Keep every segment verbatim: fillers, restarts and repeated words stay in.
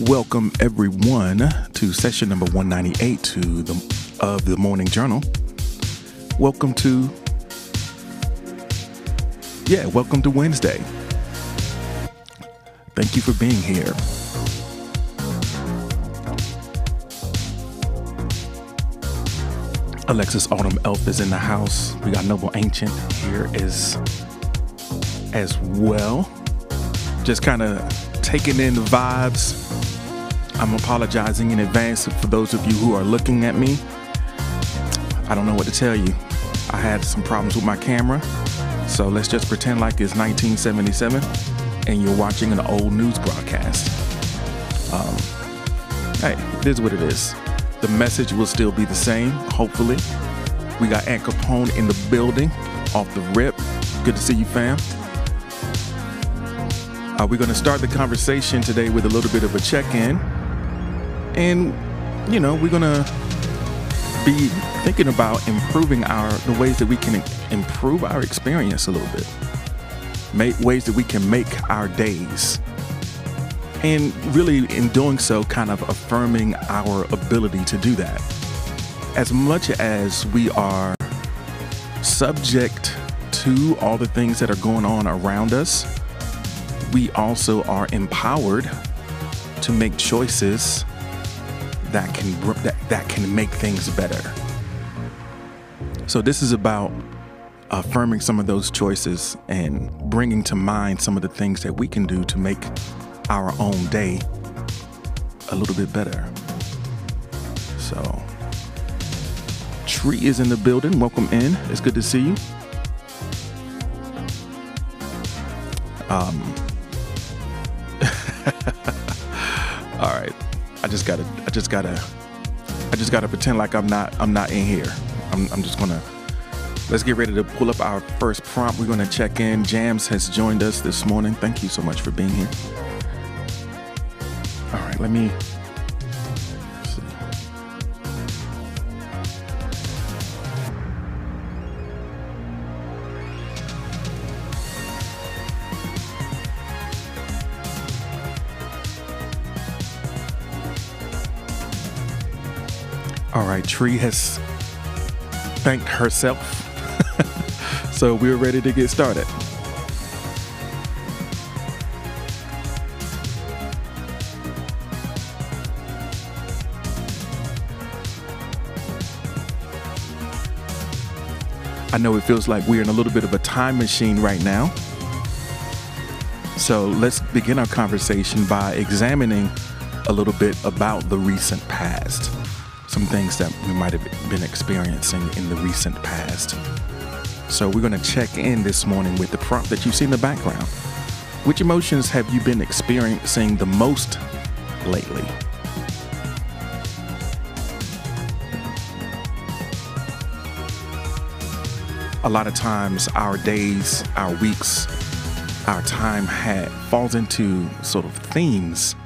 Welcome everyone to session number one ninety-eight to the of the Morning Journal. Welcome to yeah, welcome to Wednesday. Thank you for being here. Alexis Autumn Elf is in the house. We got Noble Ancient here is as well. Just kind of taking in the vibes. I'm apologizing in advance for those of you who are looking at me. I don't know what to tell you. I had some problems with my camera. So let's just pretend like it's nineteen seventy-seven and you're watching an old news broadcast. Um, hey, it is what it is. The message will still be the same, hopefully. We got Ant Capone in the building, off the rip. Good to see you, fam. Uh, we're going to start the conversation today with a little bit of a check-in. And, you know, we're going to be thinking about improving our, the ways that we can improve our experience a little bit. Make ways that we can make our days. And really, in doing so, kind of affirming our ability to do that. As much as we are subject to all the things that are going on around us, we also are empowered to make choices that can that, that can make things better. So this is about affirming some of those choices and bringing to mind some of the things that we can do to make our own day a little bit better. So Tree is in the building. Welcome in. It's good to see you. Um all right, I just gotta I just gotta I just gotta pretend like I'm not I'm not in here. I'm, I'm just gonna let's get ready to pull up our first prompt. We're gonna check in. Jams has joined us this morning. Thank you so much for being here. All right, let me see. All right, Tree has thanked herself. So we're ready to get started. I know it feels like we're in a little bit of a time machine right now. So let's begin our conversation by examining a little bit about the recent past. Some things that we might have been experiencing in the recent past. So we're going to check in this morning with the prompt that you see in the background. Which emotions have you been experiencing the most lately? A lot of times our days, our weeks, our time had falls into sort of themes.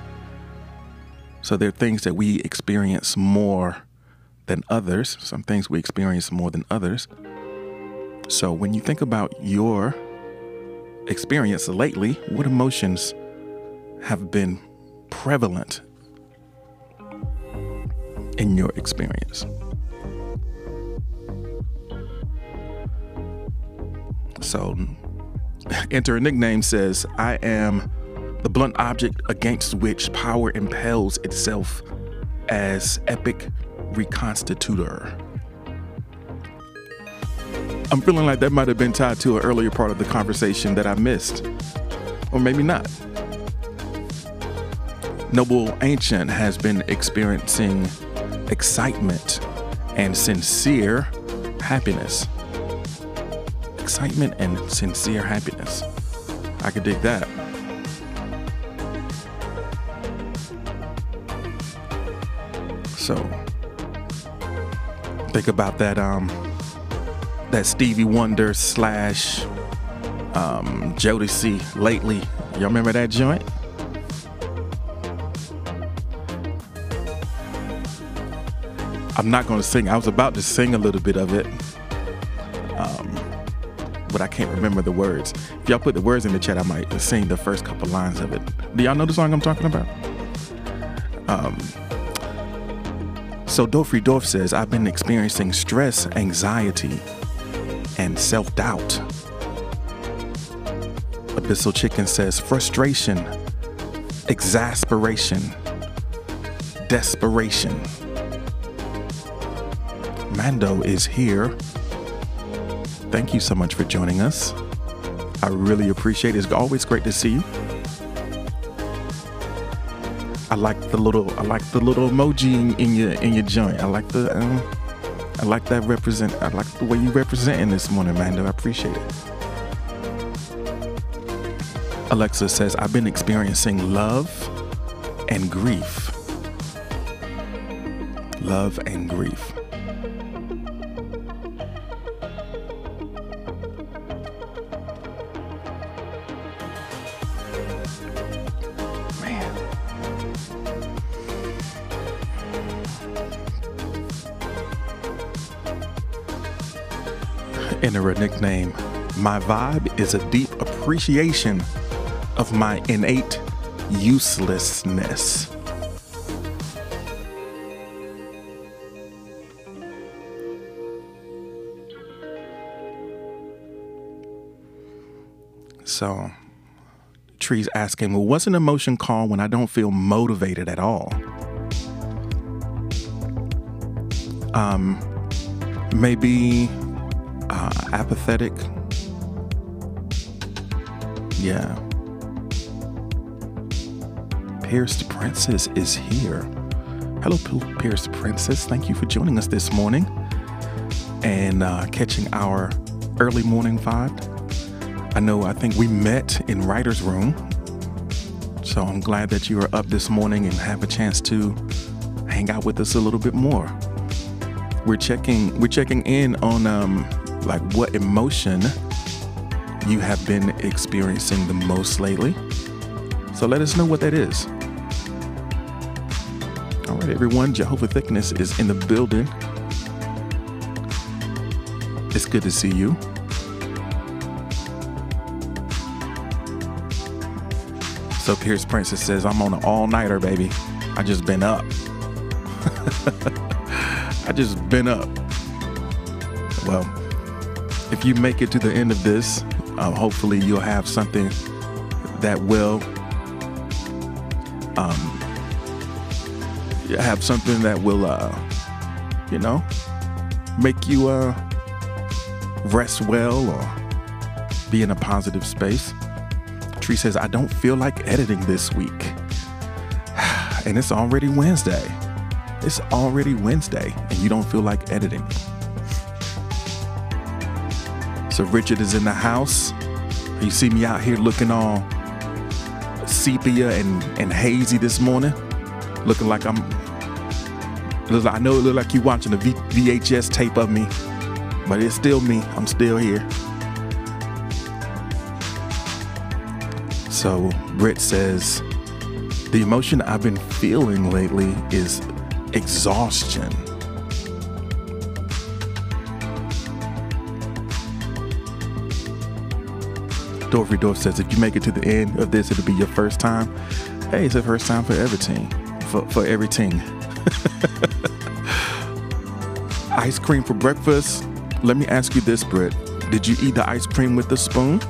So there are things that we experience more than others. Some things we experience more than others. So when you think about your experience lately, what emotions have been prevalent in your experience? So, Enter a Nickname says, I am the blunt object against which power impels itself as epic reconstitutor. I'm feeling like that might have been tied to an earlier part of the conversation that I missed, or maybe not. Noble Ancient has been experiencing excitement and sincere happiness. Excitement and sincere happiness. I could dig that. So think about that um that Stevie Wonder slash um Jodeci lately. Y'all remember that joint? I'm not gonna sing. I was about to sing a little bit of it. Um but I can't remember the words. If y'all put the words in the chat, I might sing the first couple lines of it. Do y'all know the song I'm talking about? Um, so Dorfy Dorf says, I've been experiencing stress, anxiety, and self-doubt. Abyssal Chicken says, frustration, exasperation, desperation. Mando is here. Thank you so much for joining us. I really appreciate it. It's always great to see you. I like the little, I like the little emoji in, in your in your joint. I like the, um, I like that represent. I like the way you representing this morning, Mando. I appreciate it. Alexa says, I've been experiencing love and grief. Love and grief. Man. Enter a nickname. My vibe is a deep appreciation of my innate uselessness. So, Tree's asking, well, what's an emotion called when I don't feel motivated at all? Um, maybe uh, apathetic. Yeah. Pierce the Princess is here. Hello, Pierce the Princess. Thank you for joining us this morning and uh, catching our early morning vibe. I know, I think we met in Writer's Room. So I'm glad that you are up this morning and have a chance to hang out with us a little bit more. We're checking, we're checking in on um, like what emotion you have been experiencing the most lately. So let us know what that is. All right, everyone, Jehovah Thickness is in the building. It's good to see you. So Pierce Princess says, I'm on an all-nighter, baby. I just been up. I just been up. Well, if you make it to the end of this, um, hopefully you'll have something that will um, have something that will, uh, you know, make you uh, rest well or be in a positive space. Tree says, I don't feel like editing this week. And it's already Wednesday. It's already Wednesday and you don't feel like editing. So Richard is in the house. You see me out here looking all sepia and, and hazy this morning. Looking like I'm, looks like, I know it look like you watching a v, VHS tape of me, but it's still me, I'm still here. So Britt says, the emotion I've been feeling lately is exhaustion. Dorfy Dorf says, if you make it to the end of this, it'll be your first time. Hey, it's the first time for every team. For, for every team. Ice cream for breakfast. Let me ask you this, Britt. Did you eat the ice cream with a spoon?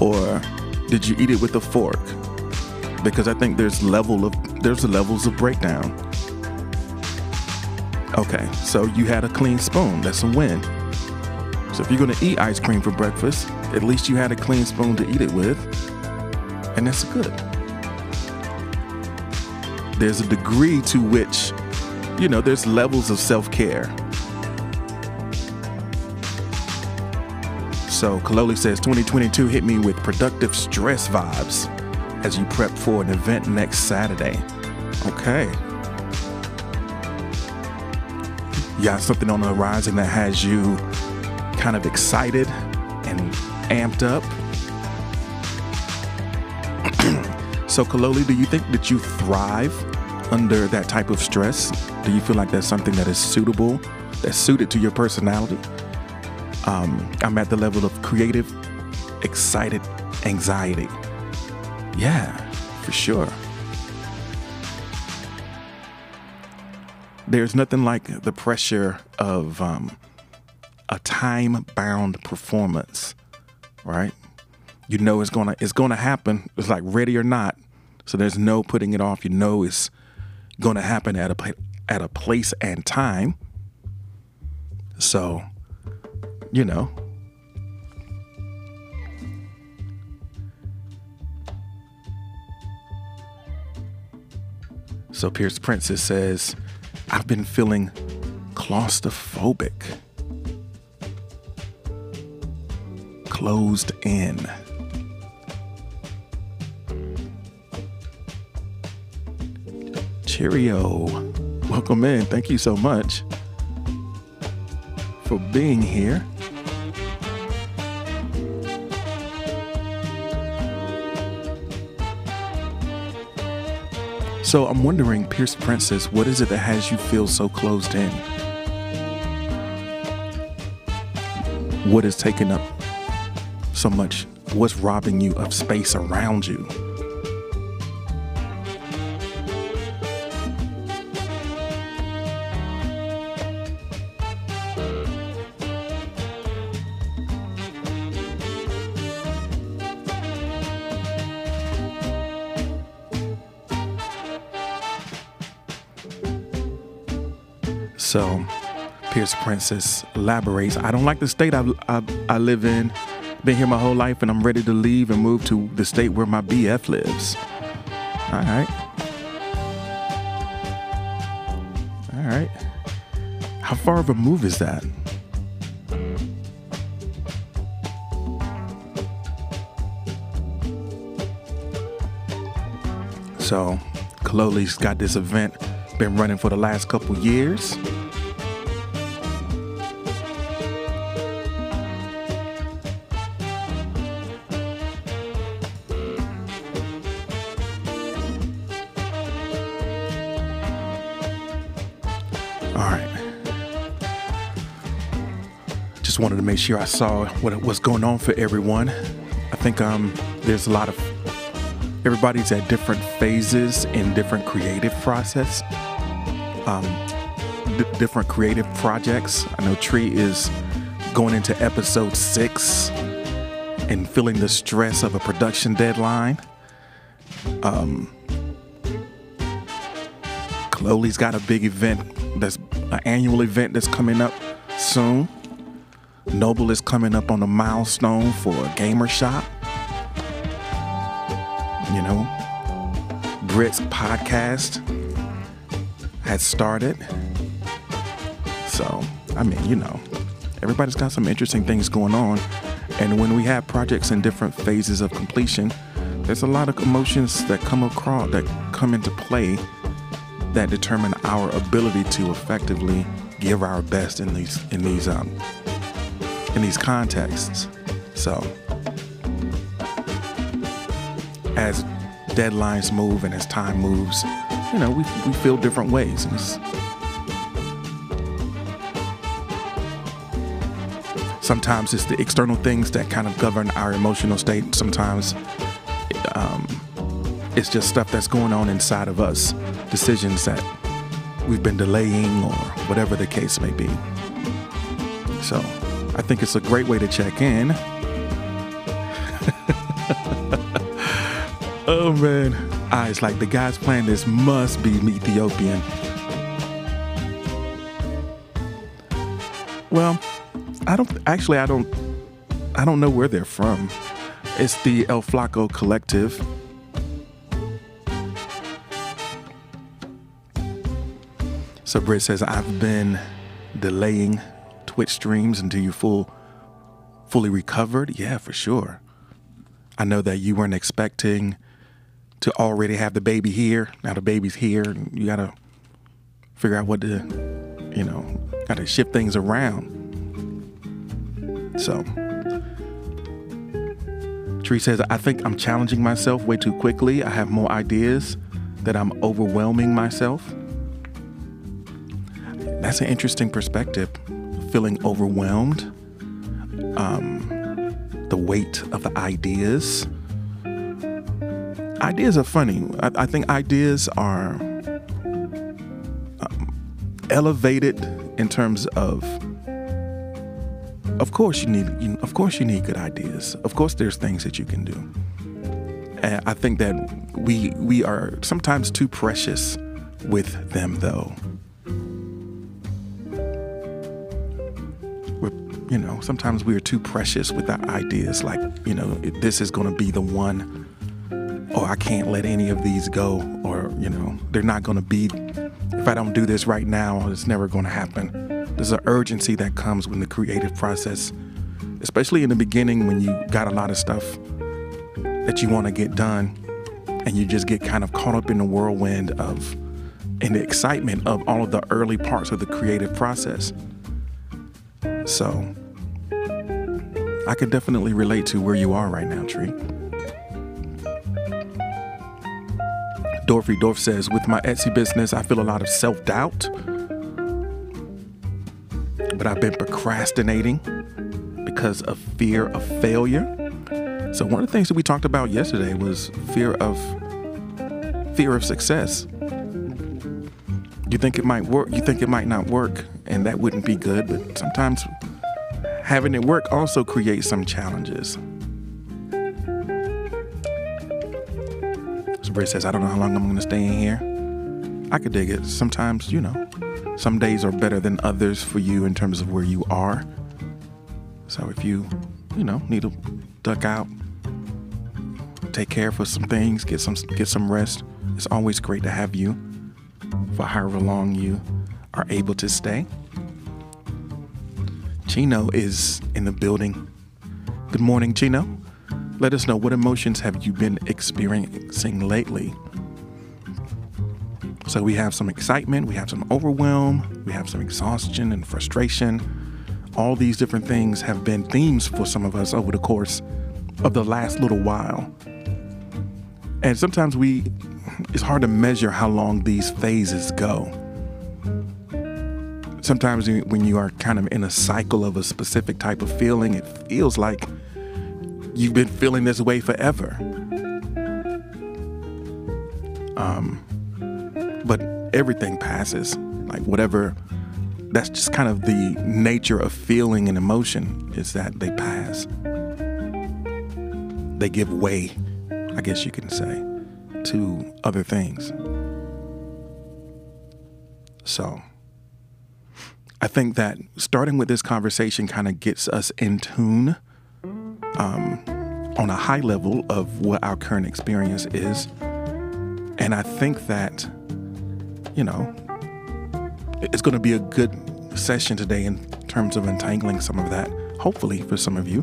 Or did you eat it with a fork? Because I think there's level of there's levels of breakdown. Okay, so you had a clean spoon. That's a win. So if you're gonna eat ice cream for breakfast, at least you had a clean spoon to eat it with, and that's good. There's a degree to which, you know, there's levels of self-care. So Kaloli says, twenty twenty-two hit me with productive stress vibes as you prep for an event next Saturday. Okay. You got something on the horizon that has you kind of excited and amped up. So Kaloli, do you think that you thrive under that type of stress? Do you feel like that's something that is suitable, that's suited to your personality? Um, I'm at the level of creative, excited anxiety. Yeah, for sure. There's nothing like the pressure of um, a time-bound performance, right? You know it's gonna it's gonna happen. It's like ready or not. So there's no putting it off. You know it's gonna happen at a at a place and time. So, you know. So Pierce the Princess says, I've been feeling claustrophobic. Closed in. Cheerio. Welcome in. Thank you so much for being here. So I'm wondering, Pierce the Princess, what is it that has you feel so closed in? What is taking up so much? What's robbing you of space around you? So, Pierce Princess elaborates, I don't like the state I, I, I live in. Been here my whole life and I'm ready to leave and move to the state where my B F lives. All right. All right. How far of a move is that? So, Kaloli's got this event, been running for the last couple years. Wanted to make sure I saw what was going on for everyone. I think um, there's a lot of, everybody's at different phases in different creative process, um, d- different creative projects. I know Tree is going into episode six and feeling the stress of a production deadline. Um, Kaloli's got a big event, that's an annual event that's coming up soon. Noble is coming up on a milestone for a gamer shop. You know, Britt's podcast has started. So, I mean, you know, everybody's got some interesting things going on. And when we have projects in different phases of completion, there's a lot of emotions that come across, that come into play, that determine our ability to effectively give our best in these, in these, um, in these contexts. So as deadlines move and as time moves, you know, we, we feel different ways. It's, sometimes it's the external things that kind of govern our emotional state. Sometimes um, it's just stuff that's going on inside of us, decisions that we've been delaying or whatever the case may be. So I think it's a great way to check in. Oh man. Ah, it's like the guys playing this must be Ethiopian. Well, I don't actually I don't I don't know where they're from. It's the El Flaco Collective. So Britt says, I've been delaying Twitch streams until you full, fully recovered. Yeah, for sure. I know that you weren't expecting to already have the baby here. Now the baby's here, and you gotta figure out what to, you know, gotta shift things around. So, Tree says, I think I'm challenging myself way too quickly. I have more ideas that I'm overwhelming myself. That's an interesting perspective. Feeling overwhelmed, um, the weight of the ideas. Ideas are funny. I, I think ideas are um, elevated in terms of, of course you need, you, of course you need good ideas. Of course there's things that you can do. And I think that we, we are sometimes too precious with them though. We're, you know, sometimes we are too precious with our ideas. Like, you know, this is going to be the one, or I can't let any of these go, or, you know, they're not going to be, if I don't do this right now, it's never going to happen. There's an urgency that comes when the creative process, especially in the beginning when you got a lot of stuff that you want to get done, and you just get kind of caught up in the whirlwind of, in the excitement of all of the early parts of the creative process. So I could definitely relate to where you are right now, Tree. Dorfy Dorf says, with my Etsy business, I feel a lot of self-doubt, but I've been procrastinating because of fear of failure. So one of the things that we talked about yesterday was fear of fear of success. You think it might work, you think it might not work, and that wouldn't be good, but sometimes having it work also creates some challenges. Britt says, I don't know how long I'm going to stay in here. I could dig it. Sometimes, you know, some days are better than others for you in terms of where you are. So if you, you know, need to duck out, take care for some things, get some get some rest, it's always great to have you for however long you are able to stay. Chino is in the building. Good morning, Chino. Let us know, what emotions have you been experiencing lately? So we have some excitement, we have some overwhelm, we have some exhaustion and frustration. All these different things have been themes for some of us over the course of the last little while. And sometimes we, it's hard to measure how long these phases go. Sometimes when you are kind of in a cycle of a specific type of feeling, it feels like you've been feeling this way forever. Um, but everything passes, like whatever, that's just kind of the nature of feeling and emotion, is that they pass. They give way, I guess you can say, to other things. So I think that starting with this conversation kind of gets us in tune Um, on a high level of what our current experience is. And I think that, you know, it's going to be a good session today in terms of untangling some of that, hopefully, for some of you.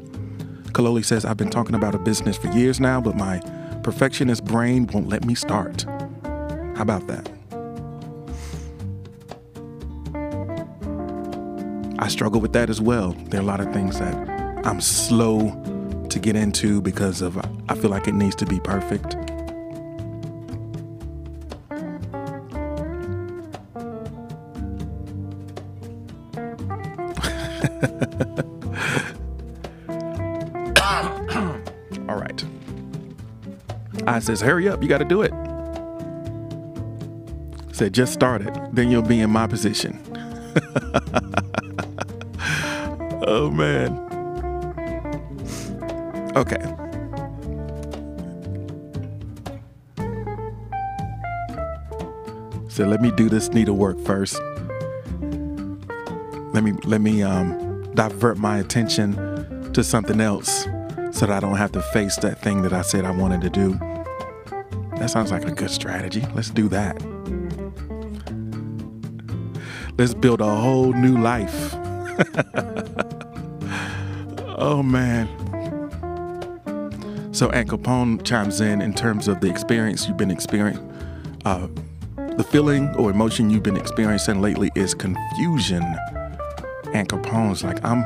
Kaloli says, I've been talking about a business for years now, but my perfectionist brain won't let me start. How about that? I struggle with that as well. There are a lot of things that I'm slow to get into because of, I feel like it needs to be perfect. All right. I says, hurry up, you got to do it. Said, just start it, then you'll be in my position. Oh man. Okay. So let me do this needlework first. Let me let me um, divert my attention to something else so that I don't have to face that thing that I said I wanted to do. That sounds like a good strategy. Let's do that. Let's build a whole new life. Oh man. So Ant Capone chimes in in terms of the experience you've been experiencing. Uh, the feeling or emotion you've been experiencing lately is confusion. Ant Capone's like, I'm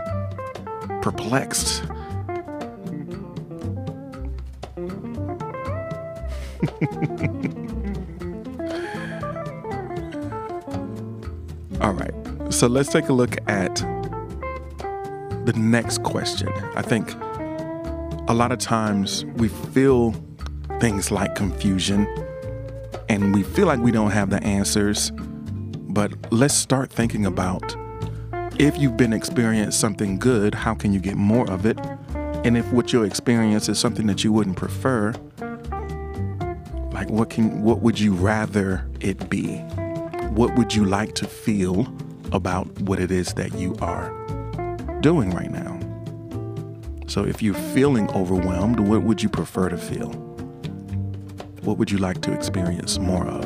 perplexed. All right, so let's take a look at the next question. I think a lot of times we feel things like confusion and we feel like we don't have the answers, but let's start thinking about, if you've been experienced something good, how can you get more of it? And if what you experience is something that you wouldn't prefer, like what can, what would you rather it be? What would you like to feel about what it is that you are doing right now? So if you're feeling overwhelmed, what would you prefer to feel? What would you like to experience more of?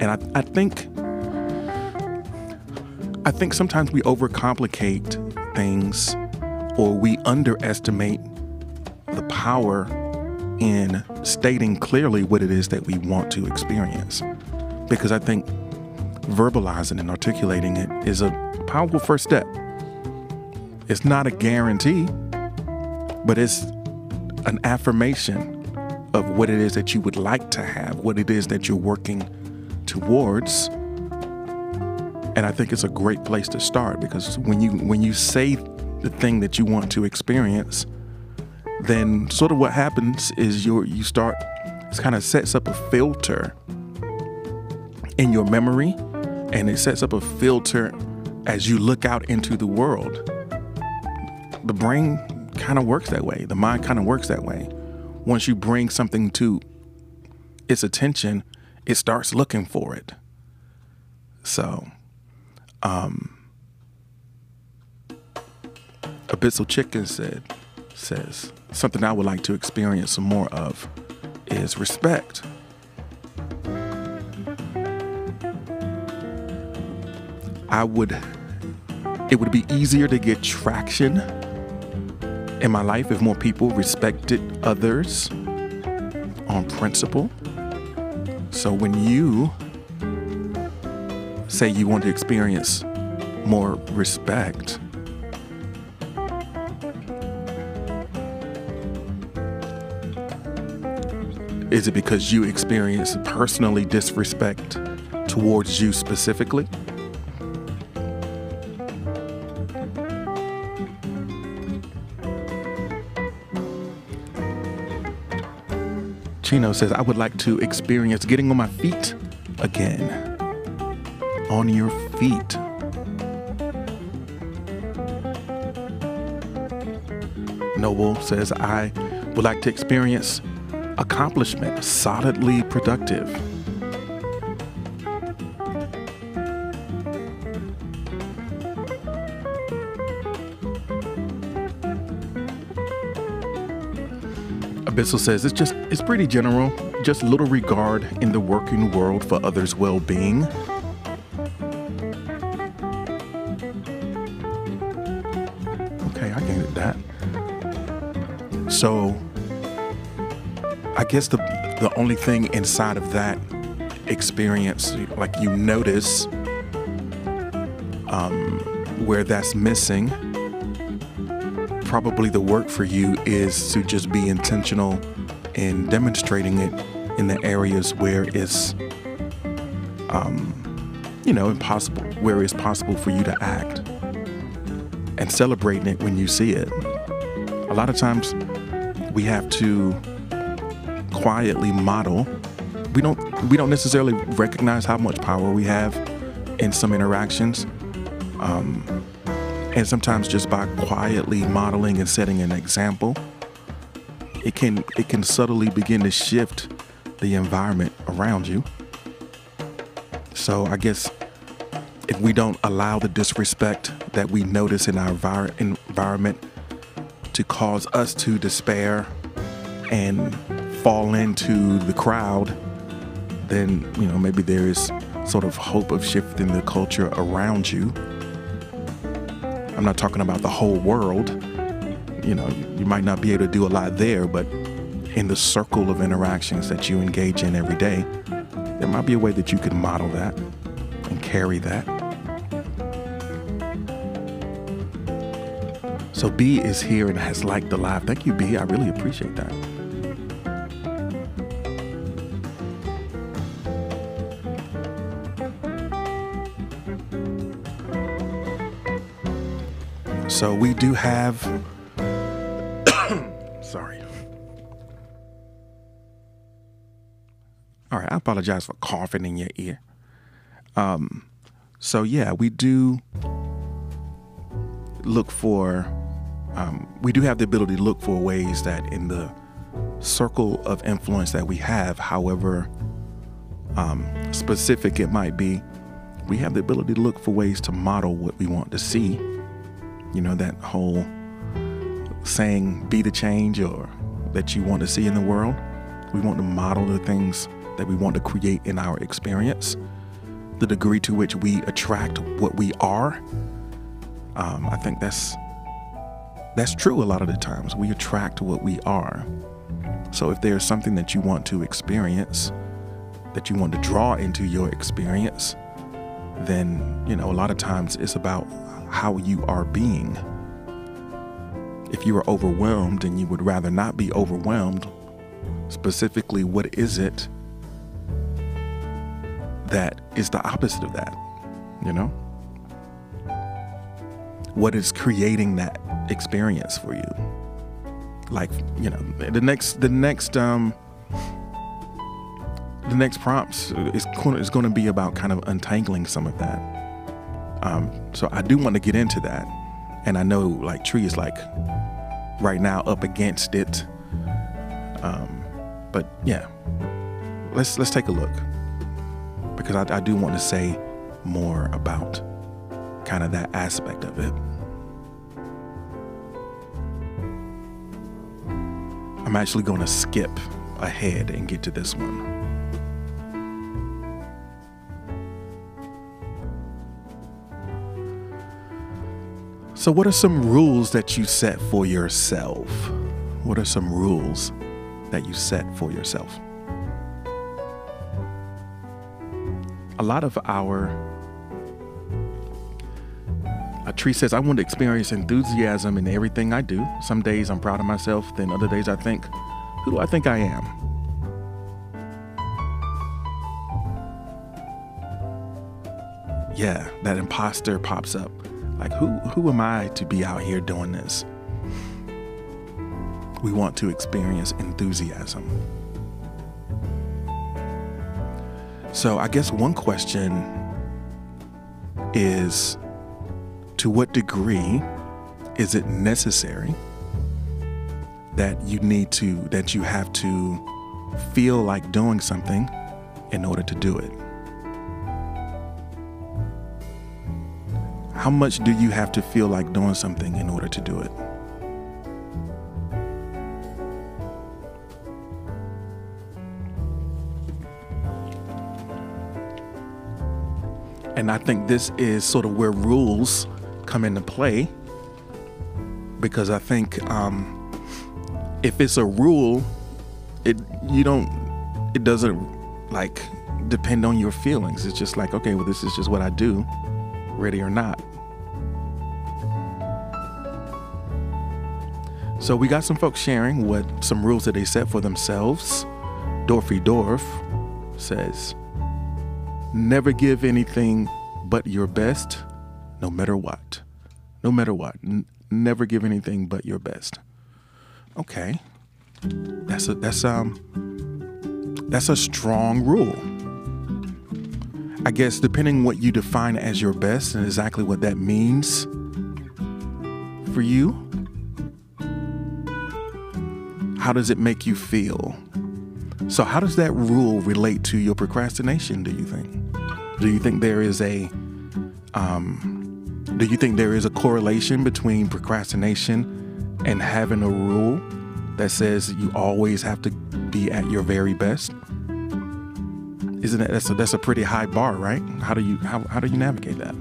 And I, I think, I think sometimes we overcomplicate things, or we underestimate the power in stating clearly what it is that we want to experience. Because I think verbalizing and articulating it is a powerful first step. It's not a guarantee, but it's an affirmation of what it is that you would like to have, what it is that you're working towards. And I think it's a great place to start, because when you when you say the thing that you want to experience, then sort of what happens is you you start, it kind of sets up a filter in your memory, and it sets up a filter as you look out into the world. The brain kind of works that way. The mind kind of works that way. Once you bring something to its attention, it starts looking for it. So, um... Abyssal Chicken said, says, something I would like to experience some more of is respect. I would, it would be easier to get traction in my life if more people respected others on principle. So when you say you want to experience more respect, is it because you experience personally disrespect towards you specifically? Chino says, I would like to experience getting on my feet again. On your feet. Noble says, I would like to experience accomplishment, solidly productive. Abyssal says, it's just, it's pretty general, just little regard in the working world for others' well-being. Okay, I can get that. So, I guess the the only thing inside of that experience, like you notice um, where that's missing, probably the work for you is to just be intentional in demonstrating it in the areas where it's, um, you know, impossible, where it's possible for you to act, and celebrating it when you see it. A lot of times we have to quietly model. We don't we don't necessarily recognize how much power we have in some interactions, um, and sometimes just by quietly modeling and setting an example, it can it can subtly begin to shift the environment around you. So I guess if we don't allow the disrespect that we notice in our envir- environment to cause us to despair and fall into the crowd, then, you know, maybe there is sort of hope of shifting the culture around you. I'm not talking about the whole world. You know, you might not be able to do a lot there, but in the circle of interactions that you engage in every day, there might be a way that you could model that and carry that. So B is here and has liked the live. Thank you, B. I really appreciate that. So we do have, sorry. All right, I apologize for coughing in your ear. Um, so yeah, we do look for, um, we do have the ability to look for ways that in the circle of influence that we have, however um, specific it might be, we have the ability to look for ways to model what we want to see. You know, that whole saying, be the change or that you want to see in the world. We want to model the things that we want to create in our experience. The degree to which we attract what we are, um, I think that's that's true a lot of the times. We attract what we are. So if there's something that you want to experience, that you want to draw into your experience, then, you know, a lot of times it's about how you are being. If you are overwhelmed and you would rather not be overwhelmed, specifically, what is it that is the opposite of that? You know, what is creating that experience for you? Like, you know, the next, the next, um, the next prompts is is going to be about kind of untangling some of that. Um, so I do want to get into that, and I know like Tree is like right now up against it. Um, but yeah, let's let's take a look, because I, I do want to say more about kind of that aspect of it. I'm actually going to skip ahead and get to this one. So what are some rules that you set for yourself? What are some rules that you set for yourself? A lot of our, a Tree says, I want to experience enthusiasm in everything I do. Some days I'm proud of myself, then other days I think, who do I think I am? Yeah, that imposter pops up. Like, who, who am I to be out here doing this? We want to experience enthusiasm. So I guess one question is, to what degree is it necessary that you need to, that you have to feel like doing something in order to do it? How much do you have to feel like doing something in order to do it? And I think this is sort of where rules come into play, because I think um, if it's a rule, it you don't it doesn't like depend on your feelings. It's just like, okay, well, this is just what I do, ready or not. So we got some folks sharing what some rules that they set for themselves. Dorfy Dorf says, never give anything but your best, no matter what. No matter what. N never give anything but your best. Okay. That's a that's um that's a strong rule. I guess depending what you define as your best and exactly what that means for you. How does it make you feel? So how does that rule relate to your procrastination, do you think? Do you think there is a, um, do you think there is a correlation between procrastination and having a rule that says you always have to be at your very best? Isn't that, that's a, that's a pretty high bar, right? How do you, how, how do you navigate that?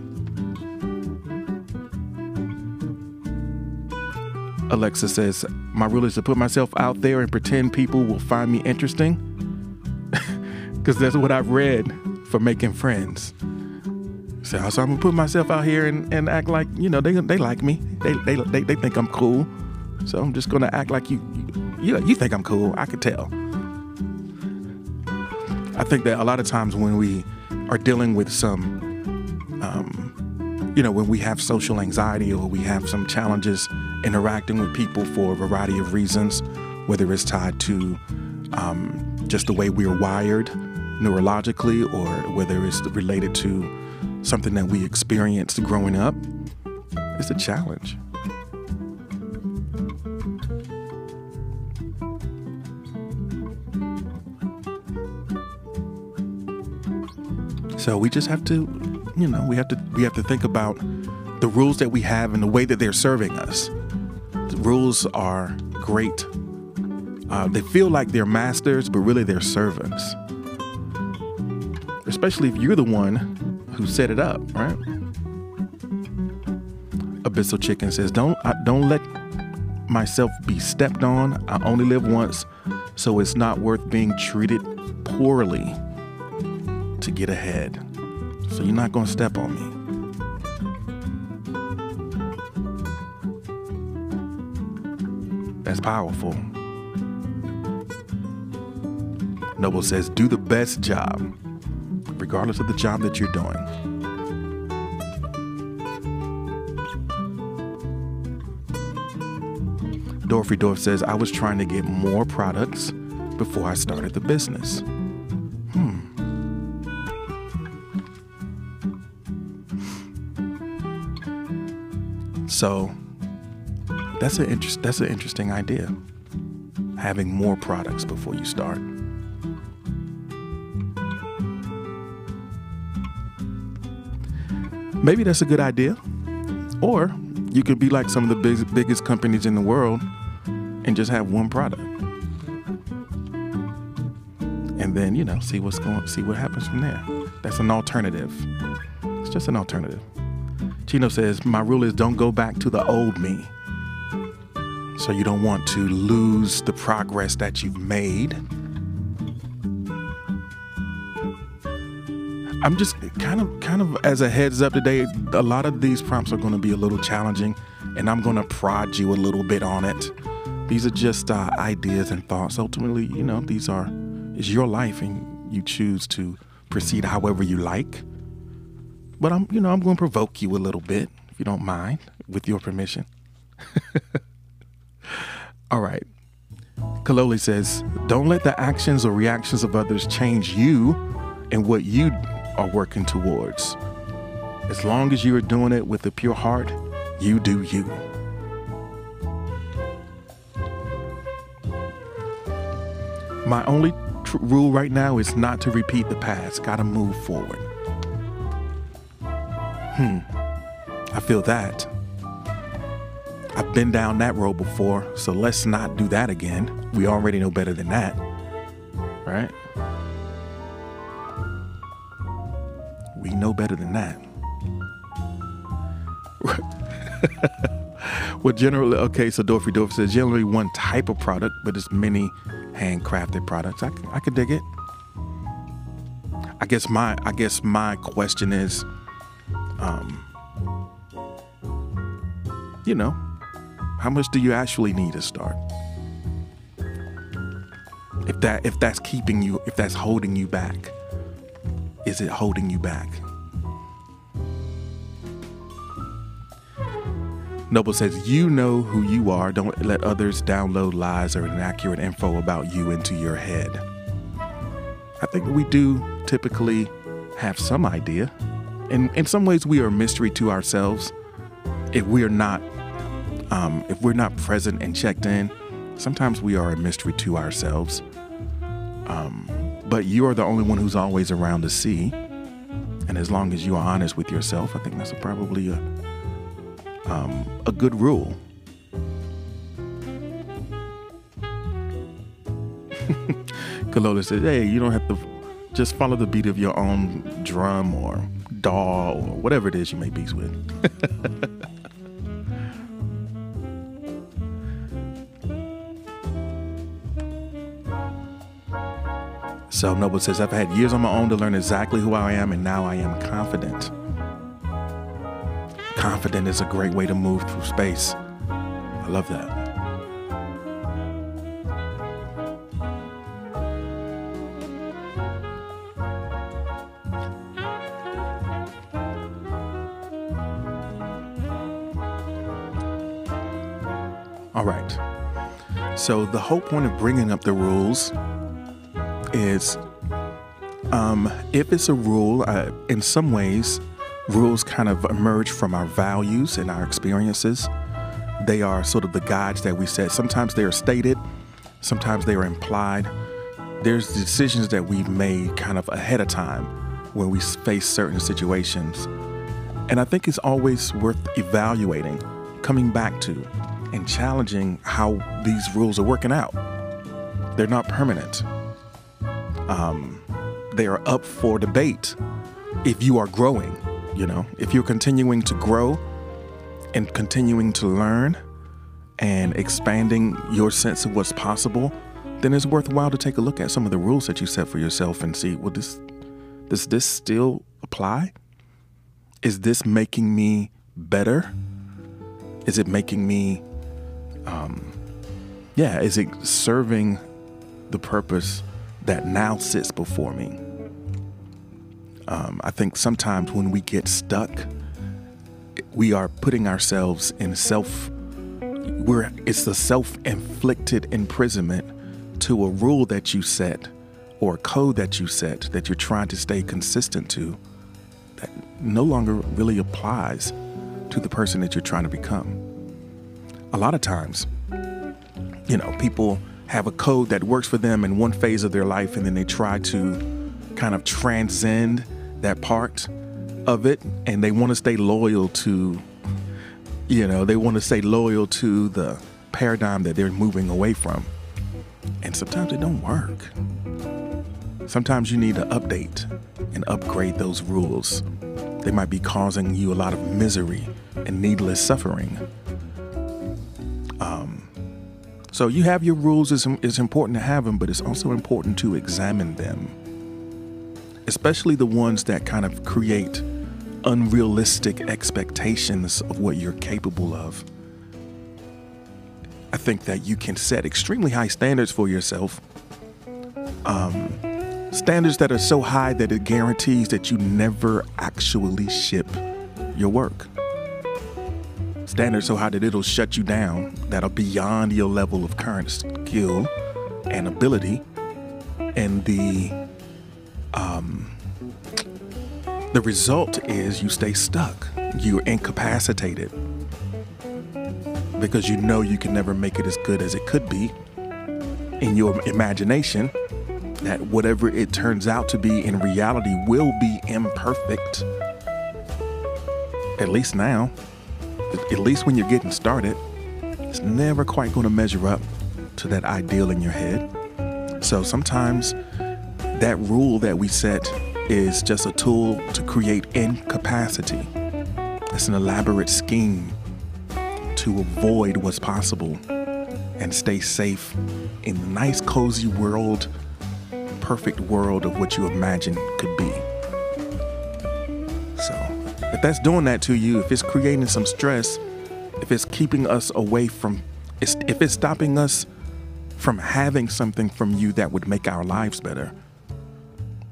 Alexa says, my rule is to put myself out there and pretend people will find me interesting, because that's what I've read for making friends. So, so I'm gonna put myself out here and, and act like, you know, they they like me. They they they, they think I'm cool. So I'm just gonna act like you, you you think I'm cool. I could tell. I think that a lot of times when we are dealing with some, um, you know, when we have social anxiety or we have some challenges interacting with people for a variety of reasons, whether it's tied to um, just the way we're wired, neurologically or whether it's related to something that we experienced growing up, it's a challenge. So we just have to, you know, we have to we have to think about the rules that we have and the way that they're serving us. The rules are great. Uh, they feel like they're masters, but really they're servants. Especially if you're the one who set it up, right? Abyssal Chicken says, "Don't I, don't let myself be stepped on. I only live once, so it's not worth being treated poorly." To get ahead, so you're not gonna step on me. That's powerful. Noble says, do the best job, regardless of the job that you're doing. Dorfy Dorf says, I was trying to get more products before I started the business. Hmm. So that's an interest, that's an interesting idea. Having more products before you start. Maybe that's a good idea. Or you could be like some of the big, biggest companies in the world and just have one product. And then, you know, see what's going see what happens from there. That's an alternative. It's just an alternative. Chino says, my rule is don't go back to the old me. So you don't want to lose the progress that you've made. I'm just kind of, kind of as a heads up today, a lot of these prompts are going to be a little challenging and I'm going to prod you a little bit on it. These are just uh, ideas and thoughts. Ultimately, you know, these are, it's your life and you choose to proceed however you like. But I'm, you know, I'm going to provoke you a little bit, if you don't mind, with your permission. All right. Kaloli says, don't let the actions or reactions of others change you and what you are working towards. As long as you are doing it with a pure heart, you do you. My only tr- rule right now is not to repeat the past. Got to move forward. Hmm, I feel that. I've been down that road before, so let's not do that again. We already know better than that, right? We know better than that. Well, generally, okay, so Dorfy Dorf says, generally one type of product, but it's many handcrafted products. I, I could dig it. I guess my, I guess my question is, Um, you know, how much do you actually need to start? If that, if that's keeping you, if that's holding you back, is it holding you back? Noble says, you know who you are. Don't let others download lies or inaccurate info about you into your head. I think we do typically have some idea. And in some ways, we are a mystery to ourselves. If we are not, um, if we're not present and checked in, sometimes we are a mystery to ourselves. Um, but you are the only one who's always around to see. And as long as you are honest with yourself, I think that's probably a um, a good rule. Kaloli says, "Hey, you don't have to just follow the beat of your own drum or." Doll or whatever it is you may be with. So Noble says, I've had years on my own to learn exactly who I am, and now I am confident. Confident is a great way to move through space. I love that. So the whole point of bringing up the rules is Um, if it's a rule, uh, in some ways, rules kind of emerge from our values and our experiences. They are sort of the guides that we set. Sometimes they are stated, sometimes they are implied. There's decisions that we've made kind of ahead of time when we face certain situations. And I think it's always worth evaluating, coming back to, and challenging how these rules are working out. They're not permanent. Um, they are up for debate if you are growing, you know, if you're continuing to grow and continuing to learn and expanding your sense of what's possible, then it's worthwhile to take a look at some of the rules that you set for yourself and see, well, this, does this still apply? Is this making me better? Is it making me, um, yeah, is it serving the purpose that now sits before me? Um, I think sometimes when we get stuck, we are putting ourselves in self, we're, it's the self-inflicted imprisonment to a rule that you set or a code that you set that you're trying to stay consistent to that no longer really applies to the person that you're trying to become. A lot of times, you know, people have a code that works for them in one phase of their life, and then they try to kind of transcend that part of it, and they want to stay loyal to, you know, they want to stay loyal to the paradigm that they're moving away from. And sometimes it don't work. Sometimes you need to update and upgrade those rules. They might be causing you a lot of misery and needless suffering. Um, so you have your rules. It's, it's important to have them, but it's also important to examine them, especially the ones that kind of create unrealistic expectations of what you're capable of. I think that you can set extremely high standards for yourself. Um, standards that are so high that it guarantees that you never actually ship your work. Standards so high that it'll shut you down, that are beyond your level of current skill and ability, and the um, the result is you stay stuck. You're incapacitated, because you know you can never make it as good as it could be in your imagination, that whatever it turns out to be in reality will be imperfect. At least now, at least when you're getting started, it's never quite going to measure up to that ideal in your head. So sometimes that rule that we set is just a tool to create incapacity. It's an elaborate scheme to avoid what's possible and stay safe in the nice, cozy world, perfect world of what you imagine could be. So if that's doing that to you, if it's creating some stress, if it's keeping us away from, if it's stopping us from having something from you that would make our lives better,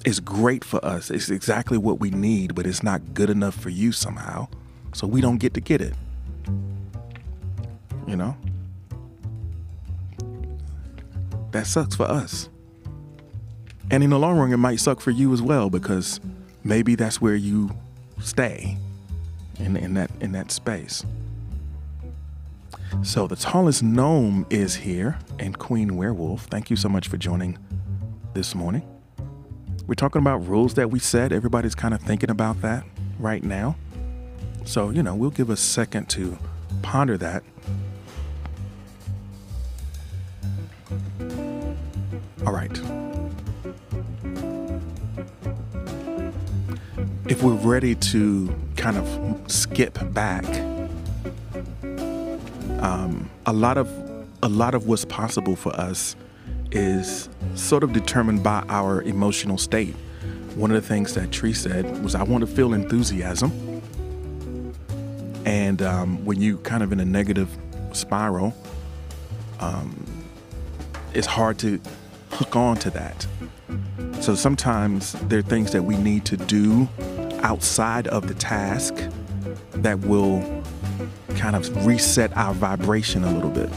it's great for us. It's exactly what we need, but it's not good enough for you somehow, so we don't get to get it. You know, that sucks for us. And in the long run, it might suck for you as well, because maybe that's where you stay in, in that in that space. So the Tallest Gnome is here, and Queen Werewolf, thank you so much for joining this morning. We're talking about rules that we set. Everybody's kind of thinking about that right now. So, you know, we'll give a second to ponder that. All right. If we're ready to kind of skip back, um, a lot of a lot of what's possible for us is sort of determined by our emotional state. One of the things that Tree said was, "I want to feel enthusiasm," and um, when you kind of in a negative spiral, um, it's hard to hook on to that. So sometimes there are things that we need to do outside of the task that will kind of reset our vibration a little bit,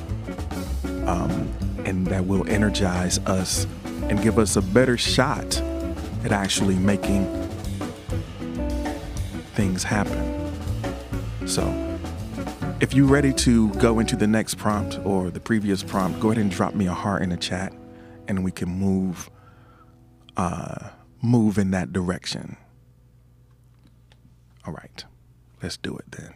um, and that will energize us and give us a better shot at actually making things happen. So if you're ready to go into the next prompt or the previous prompt, go ahead and drop me a heart in the chat and we can move uh, move in that direction. All right, let's do it then.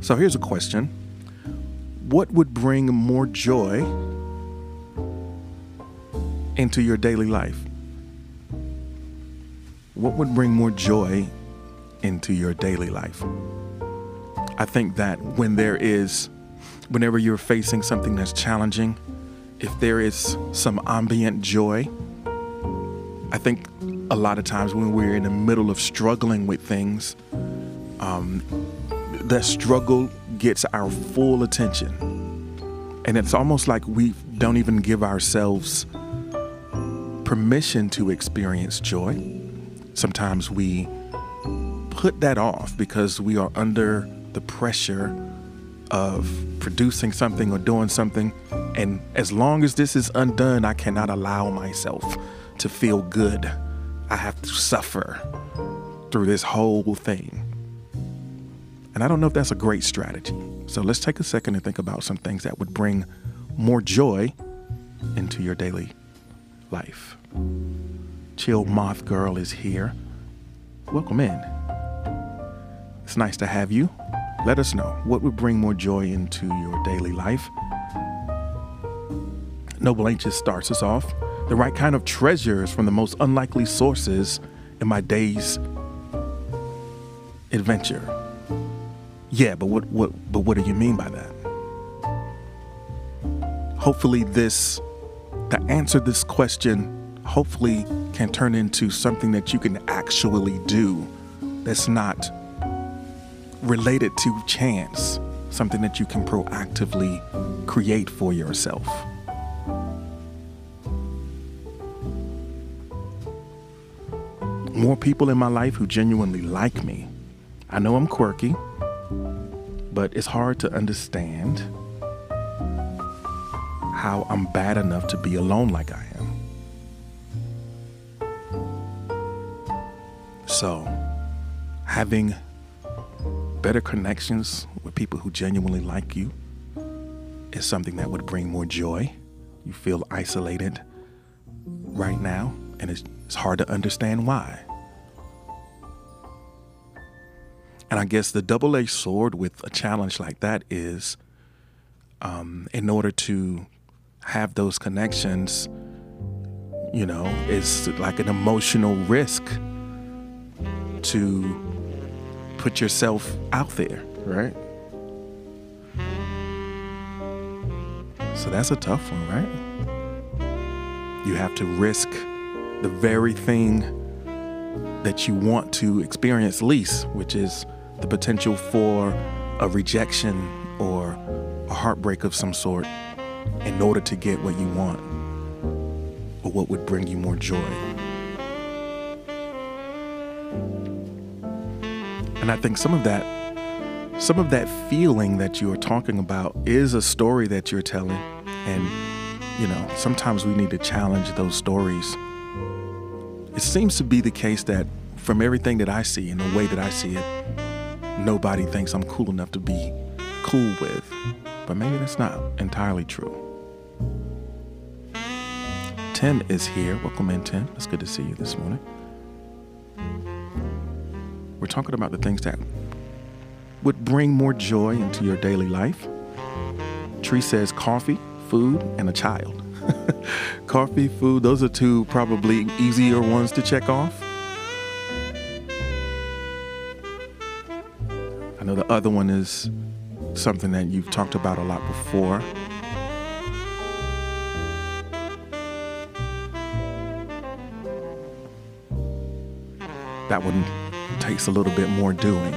So here's a question. What would bring more joy into your daily life? What would bring more joy into your daily life? I think that when there is, whenever you're facing something that's challenging, if there is some ambient joy, I think a lot of times when we're in the middle of struggling with things, um, that struggle gets our full attention. And it's almost like we don't even give ourselves permission to experience joy. Sometimes we put that off because we are under the pressure of producing something or doing something. And as long as this is undone, I cannot allow myself to feel good. I have to suffer through this whole thing. And I don't know if that's a great strategy. So let's take a second and think about some things that would bring more joy into your daily life. Chill Moth Girl is here. Welcome in. It's nice to have you. Let us know what would bring more joy into your daily life. Noble Ancient starts us off. The right kind of treasures from the most unlikely sources in my day's adventure. Yeah, but what, what but what do you mean by that? Hopefully this, to answer this question, hopefully can turn into something that you can actually do that's not related to chance, something that you can proactively create for yourself. More people in my life who genuinely like me. I know I'm quirky, but it's hard to understand how I'm bad enough to be alone like I am. So having better connections with people who genuinely like you is something that would bring more joy. You feel isolated right now, and it's, it's hard to understand why. And I guess the double-edged sword with a challenge like that is um, in order to have those connections, you know, it's like an emotional risk to put yourself out there, right? So that's a tough one, right? You have to risk the very thing that you want to experience least, which is the potential for a rejection or a heartbreak of some sort in order to get what you want or what would bring you more joy. And I think some of that, some of that feeling that you are talking about is a story that you're telling. And, you know, sometimes we need to challenge those stories. It seems to be the case that from everything that I see and the way that I see it, nobody thinks I'm cool enough to be cool with. But maybe that's not entirely true. Tim is here. Welcome in, Tim. It's good to see you this morning. We're talking about the things that would bring more joy into your daily life. Tree says coffee, food, and a child. Coffee, food, those are two probably easier ones to check off. I know the other one is something that you've talked about a lot before. That one takes a little bit more doing.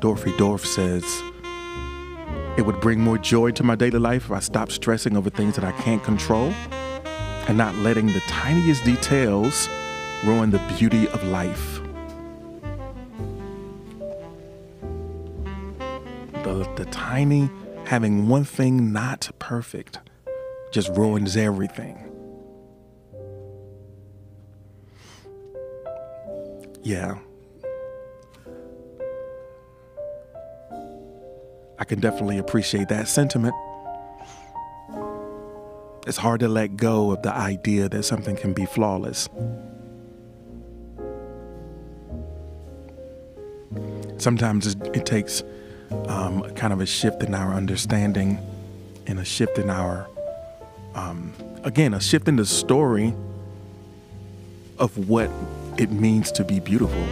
Dorfy Dorf says, it would bring more joy to my daily life if I stopped stressing over things that I can't control and not letting the tiniest details ruin the beauty of life. the tiny, having one thing not perfect just ruins everything. Yeah. I can definitely appreciate that sentiment. It's hard to let go of the idea that something can be flawless. Sometimes it takes um, kind of a shift in our understanding and a shift in our, um, again, a shift in the story of what it means to be beautiful.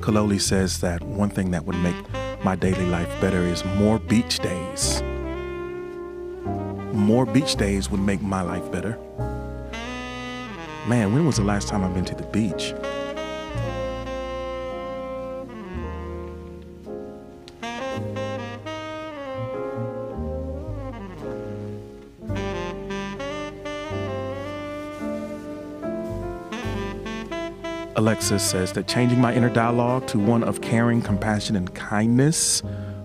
Kaloli says that one thing that would make my daily life better is more beach days. More beach days would make my life better. Man, when was the last time I've been to the beach? Alexis says that changing my inner dialogue to one of caring, compassion, and kindness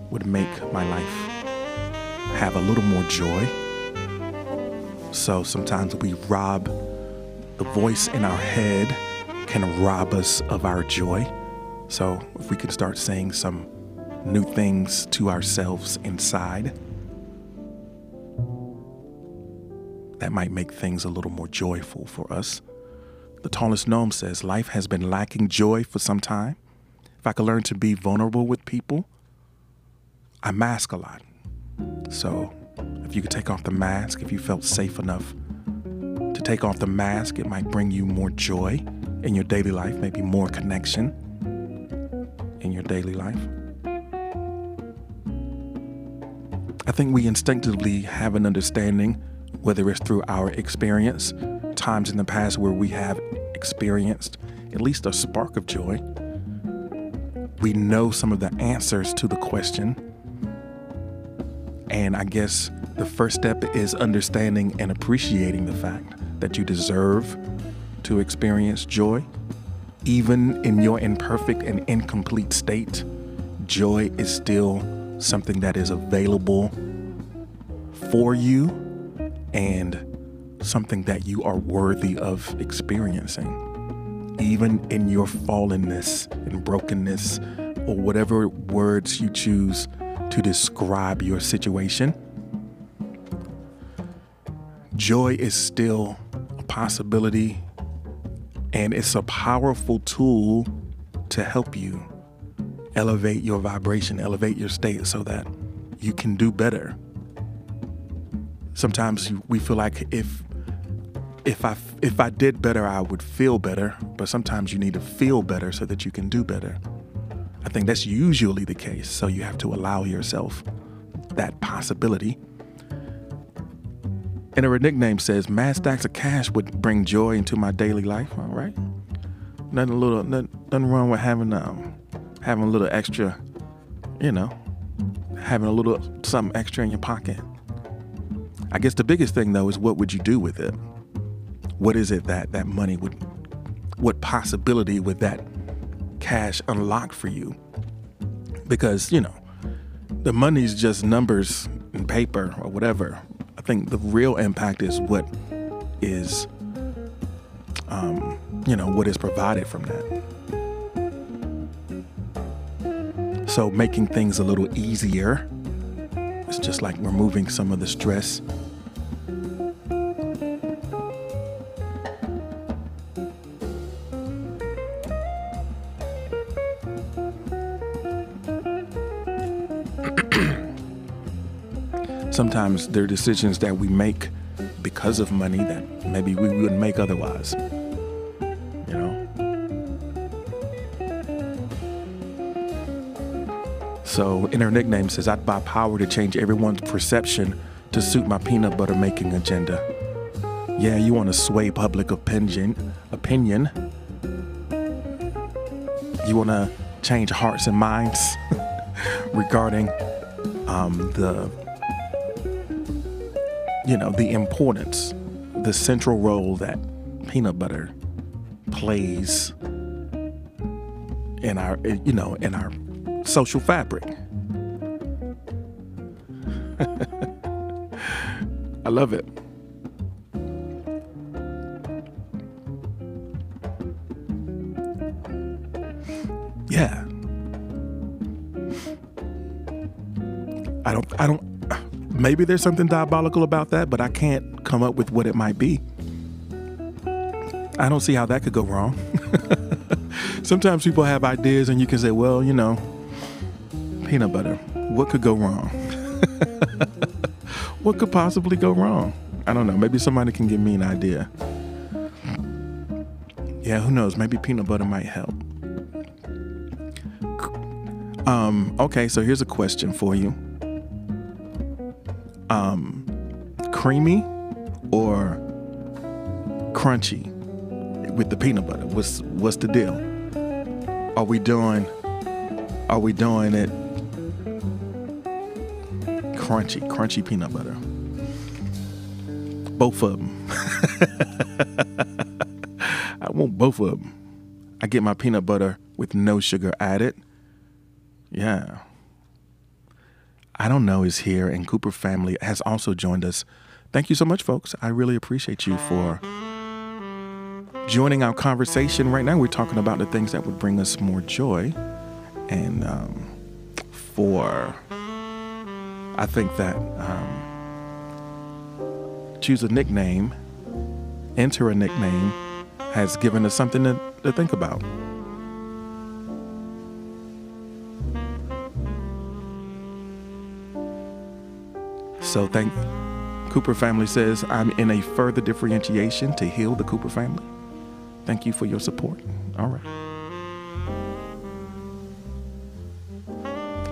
would make my life have a little more joy. So sometimes we rob, the voice in our head can rob us of our joy. So if we could start saying some new things to ourselves inside, that might make things a little more joyful for us. The Tallest Gnome says, life has been lacking joy for some time. If I could learn to be vulnerable with people, I mask a lot. So if you could take off the mask, if you felt safe enough to take off the mask, it might bring you more joy in your daily life, maybe more connection in your daily life. I think we instinctively have an understanding, whether it's through our experience, times in the past where we have experienced at least a spark of joy. We know some of the answers to the question. And I guess the first step is understanding and appreciating the fact that you deserve to experience joy. Even in your imperfect and incomplete state, joy is still something that is available for you and something that you are worthy of experiencing, even in your fallenness and brokenness, or whatever words you choose to describe your situation. Joy is still a possibility, and it's a powerful tool to help you elevate your vibration, elevate your state so that you can do better. Sometimes we feel like if If I, if I did better, I would feel better, but sometimes you need to feel better so that you can do better. I think that's usually the case, so you have to allow yourself that possibility. And her nickname says, mad stacks of cash would bring joy into my daily life, all right? Nothing, little, nothing, nothing wrong with having, um, having a little extra, you know, having a little something extra in your pocket. I guess the biggest thing, though, is what would you do with it? What is it that that money would, what possibility would that cash unlock for you? Because, you know, the money's just numbers and paper or whatever. I think the real impact is what is, um, you know, what is provided from that. So making things a little easier, it's just like removing some of the stress. Sometimes there are decisions that we make because of money that maybe we wouldn't make otherwise, you know? So, in her nickname says, I'd buy power to change everyone's perception to suit my peanut butter making agenda. Yeah, you want to sway public opinion. opinion. You want to change hearts and minds regarding um, the you know, the importance, the central role that peanut butter plays in our, you know, in our social fabric. I love it. Yeah. I don't, I don't, maybe there's something diabolical about that, but I can't come up with what it might be. I don't see how that could go wrong. Sometimes people have ideas and you can say, well, you know, peanut butter, what could go wrong? What could possibly go wrong? I don't know. Maybe somebody can give me an idea. Yeah, who knows? Maybe peanut butter might help. Um, okay, so here's a question for you. Um, creamy or crunchy with the peanut butter? What's what's the deal? Are we doing are we doing it crunchy, crunchy peanut butter? Both of them. I want both of them. I get my peanut butter with no sugar added. Yeah. I Don't Know is here, and Cooper Family has also joined us. Thank you so much, folks. I really appreciate you for joining our conversation. Right now, we're talking about the things that would bring us more joy. And um, for, I think that, um, choose a nickname, enter a nickname, has given us something to, to think about. So thank Cooper Family says, I'm in a further differentiation to heal the Cooper Family. Thank you for your support. All right.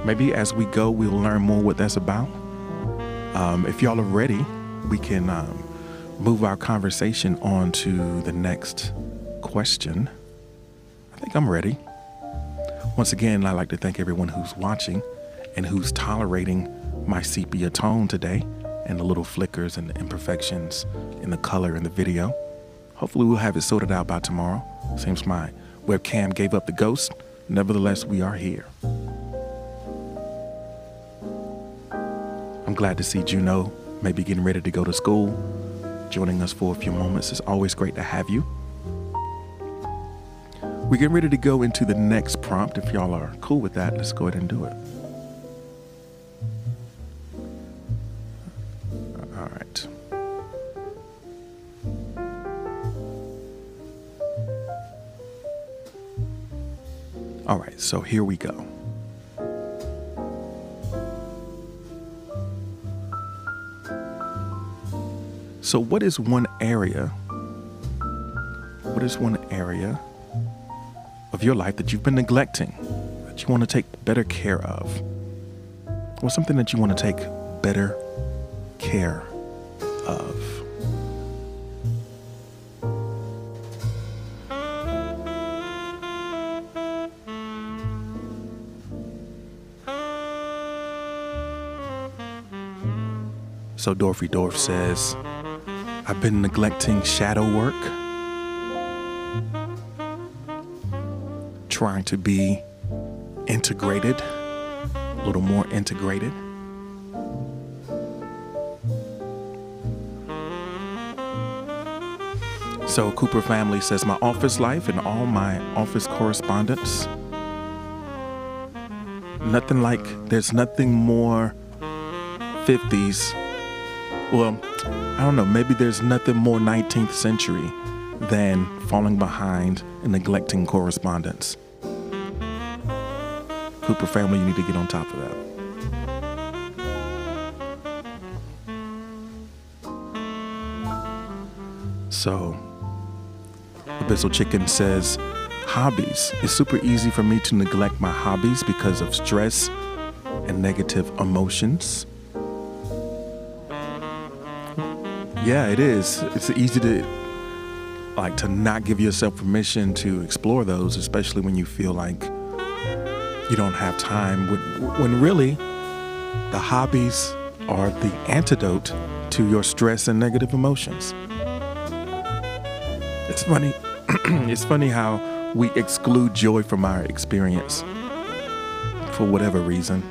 Maybe as we go, we'll learn more what that's about. Um, if y'all are ready, we can um, move our conversation on to the next question. I think I'm ready. Once again, I'd like to thank everyone who's watching and who's tolerating my sepia tone today and the little flickers and the imperfections in the color in the video. Hopefully we'll have it sorted out by tomorrow. Seems my webcam gave up the ghost. Nevertheless, we are here. I'm glad to see Juno maybe getting ready to go to school, joining us for a few moments. It's always great to have you. We're getting ready to go into the next prompt. If y'all are cool with that, let's go ahead and do it. All right. All right, so here we go. So what is one area, what is one area of your life that you've been neglecting, that you want to take better care of? Or something that you want to take better care of? So Dorfy Dorf says, I've been neglecting shadow work, trying to be integrated, a little more integrated. So Cooper Family says, my office life and all my office correspondence. Nothing like, there's nothing more fifties. Well, I don't know, maybe there's nothing more nineteenth century than falling behind and neglecting correspondence. Cooper Family, you need to get on top of that. So Abyssal Chicken says, hobbies. It's super easy for me to neglect my hobbies because of stress and negative emotions. Yeah, it is. It's easy to like to not give yourself permission to explore those, especially when you feel like you don't have time. When, when really, the hobbies are the antidote to your stress and negative emotions. It's funny. It's funny how we exclude joy from our experience for whatever reason.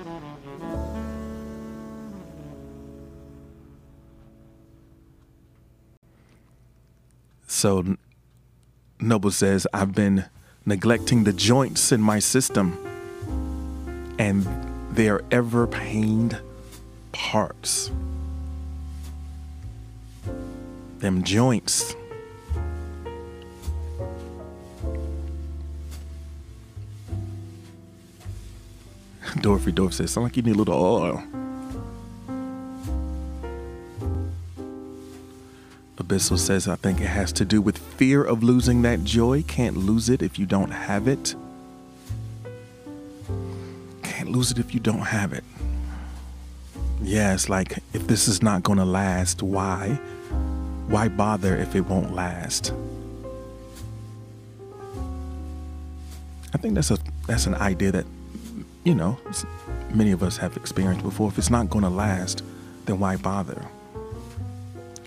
So Noble says, I've been neglecting the joints in my system and their ever pained parts. Them joints. Dorfy Dorf says, sound like you need a little oil. Abyssal says, I think it has to do with fear of losing that joy. Can't lose it if you don't have it. Can't lose it if you don't have it. Yeah, it's like, if this is not gonna last, why? Why bother if it won't last? I think that's a that's an idea that, you know, many of us have experienced before. If it's not gonna last, then why bother?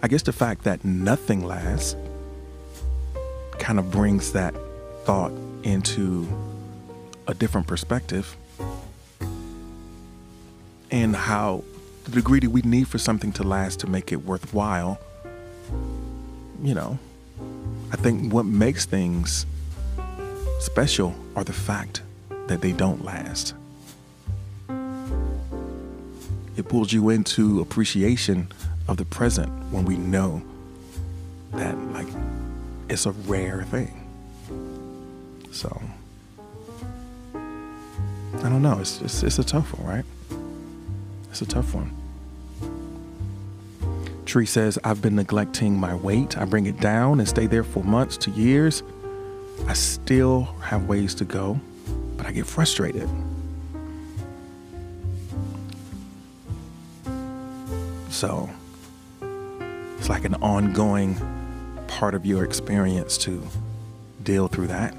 I guess the fact that nothing lasts kind of brings that thought into a different perspective, and how the degree that we need for something to last to make it worthwhile, you know, I think what makes things special are the fact that they don't last. It pulls you into appreciation of the present when we know that, like, it's a rare thing. So I don't know, it's, it's, it's a tough one, right? It's a tough one. Tree says, I've been neglecting my weight. I bring it down and stay there for months to years. I still have ways to go, but I get frustrated. So it's like an ongoing part of your experience to deal through that.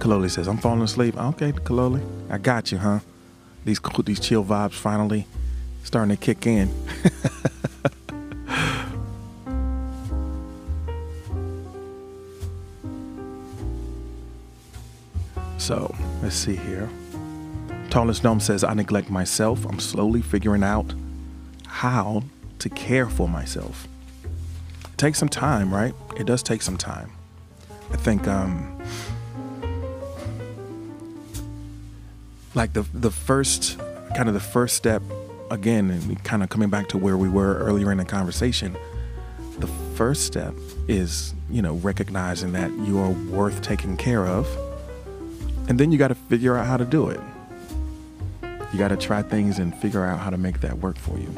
Kaloli says, I'm falling asleep. Okay, Kaloli, I got you, huh? These cool, these chill vibes finally starting to kick in. So let's see here. Tallest Gnome says, I neglect myself. I'm slowly figuring out how to care for myself. It takes some time, right? It does take some time. I think, um, like the, the first, kind of the first step, again, and kind of coming back to where we were earlier in the conversation, the first step is, you know, recognizing that you are worth taking care of. And then you got to figure out how to do it. You got to try things and figure out how to make that work for you.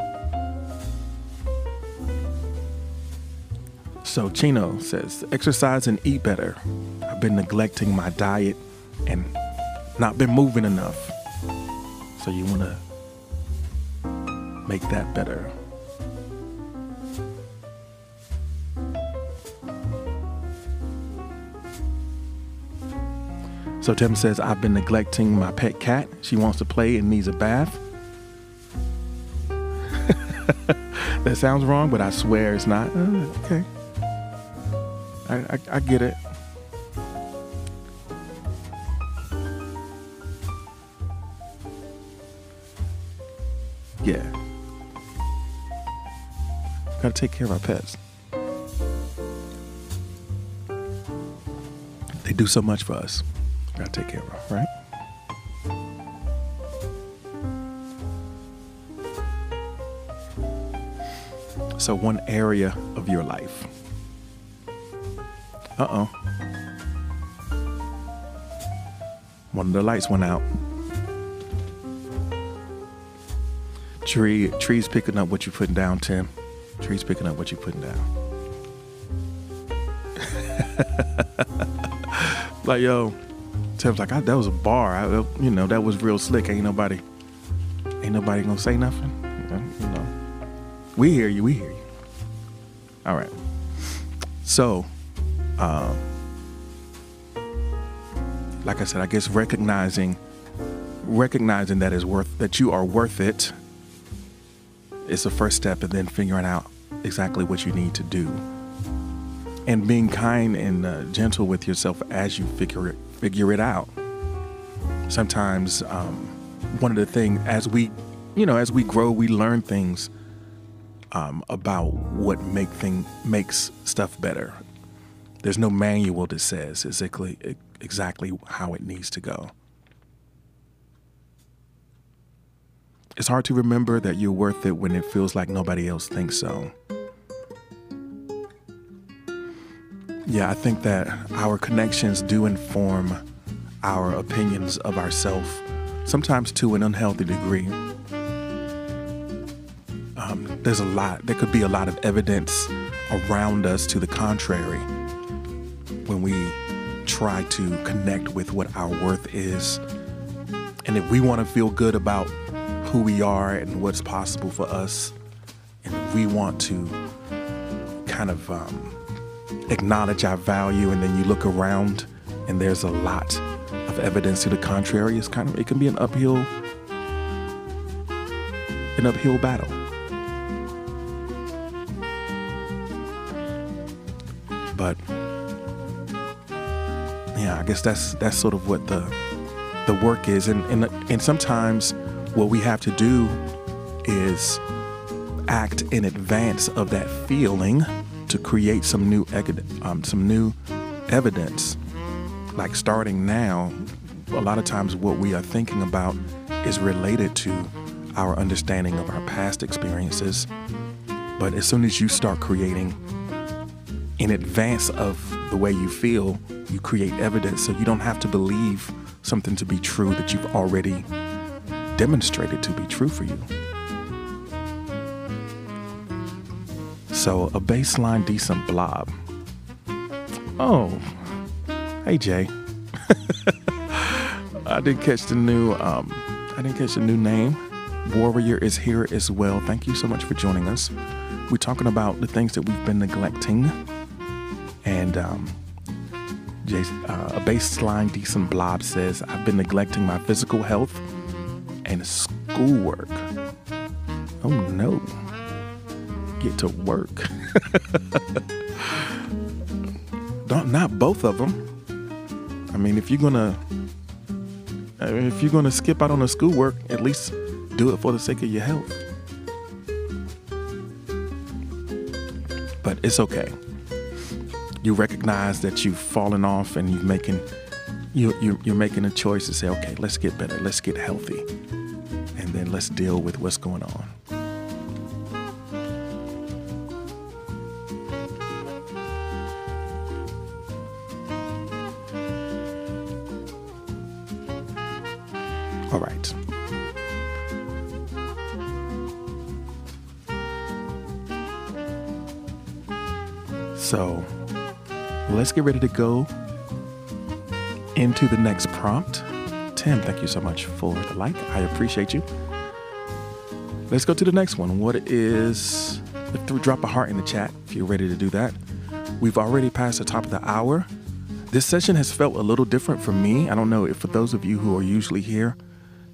So Chino says, exercise and eat better. I've been neglecting my diet and not been moving enough. So you want to make that better. So Tim says, I've been neglecting my pet cat. She wants to play and needs a bath. That sounds wrong, but I swear it's not. Uh, okay. I, I, I get it. Yeah. Gotta take care of our pets. They do so much for us. Gotta take care of her, right? So one area of your life. Uh-oh. One of the lights went out. Tree, tree's picking up what you're putting down, Tim. Tree's picking up what you're putting down. Like, yo. Tim's like, I, that was a bar. I, you know, that was real slick. Ain't nobody, ain't nobody gonna say nothing. You know, we hear you. We hear you. All right. So, um, like I said, I guess recognizing, recognizing that is worth that you are worth it. Is the first step, and then figuring out exactly what you need to do. And being kind and uh, gentle with yourself as you figure it, figure it out. Sometimes um, one of the things, as we, you know, as we grow, we learn things um, about what make thing, makes stuff better. There's no manual that says exactly, exactly how it needs to go. It's hard to remember that you're worth it when it feels like nobody else thinks so. Yeah, I think that our connections do inform our opinions of ourselves, sometimes to an unhealthy degree. Um, there's a lot, there could be a lot of evidence around us to the contrary when we try to connect with what our worth is. And if we want to feel good about who we are and what's possible for us, and we want to kind of um, acknowledge our value, and then you look around and there's a lot of evidence to the contrary, it's kind of, it can be an uphill an uphill battle. But yeah, I guess that's that's sort of what the the work is, and and, and sometimes what we have to do is act in advance of that feeling to create some new, um, some new evidence. Like starting now, a lot of times what we are thinking about is related to our understanding of our past experiences. But as soon as you start creating in advance of the way you feel, you create evidence. So you don't have to believe something to be true that you've already demonstrated to be true for you. So a baseline decent blob. Oh, hey Jay. I didn't catch the new um I didn't catch the new name. Warrior is here as well. Thank you so much for joining us. We're talking about the things that we've been neglecting, and um Jay's, uh, a baseline decent blob says, I've been neglecting my physical health and schoolwork. Oh no. Get to work. Don't, not both of them. I mean, if you're gonna, I mean, if you're gonna skip out on the schoolwork, at least do it for the sake of your health. But it's okay. You recognize that you've fallen off, and you've making, you you you're making a choice to say, okay, let's get better, let's get healthy. Then let's deal with what's going on. All right. So let's get ready to go into the next prompt. Tim, thank you so much for the like. I appreciate you. Let's go to the next one. What is, drop a heart in the chat if you're ready to do that. We've already passed the top of the hour. This session has felt a little different for me. I don't know if for those of you who are usually here,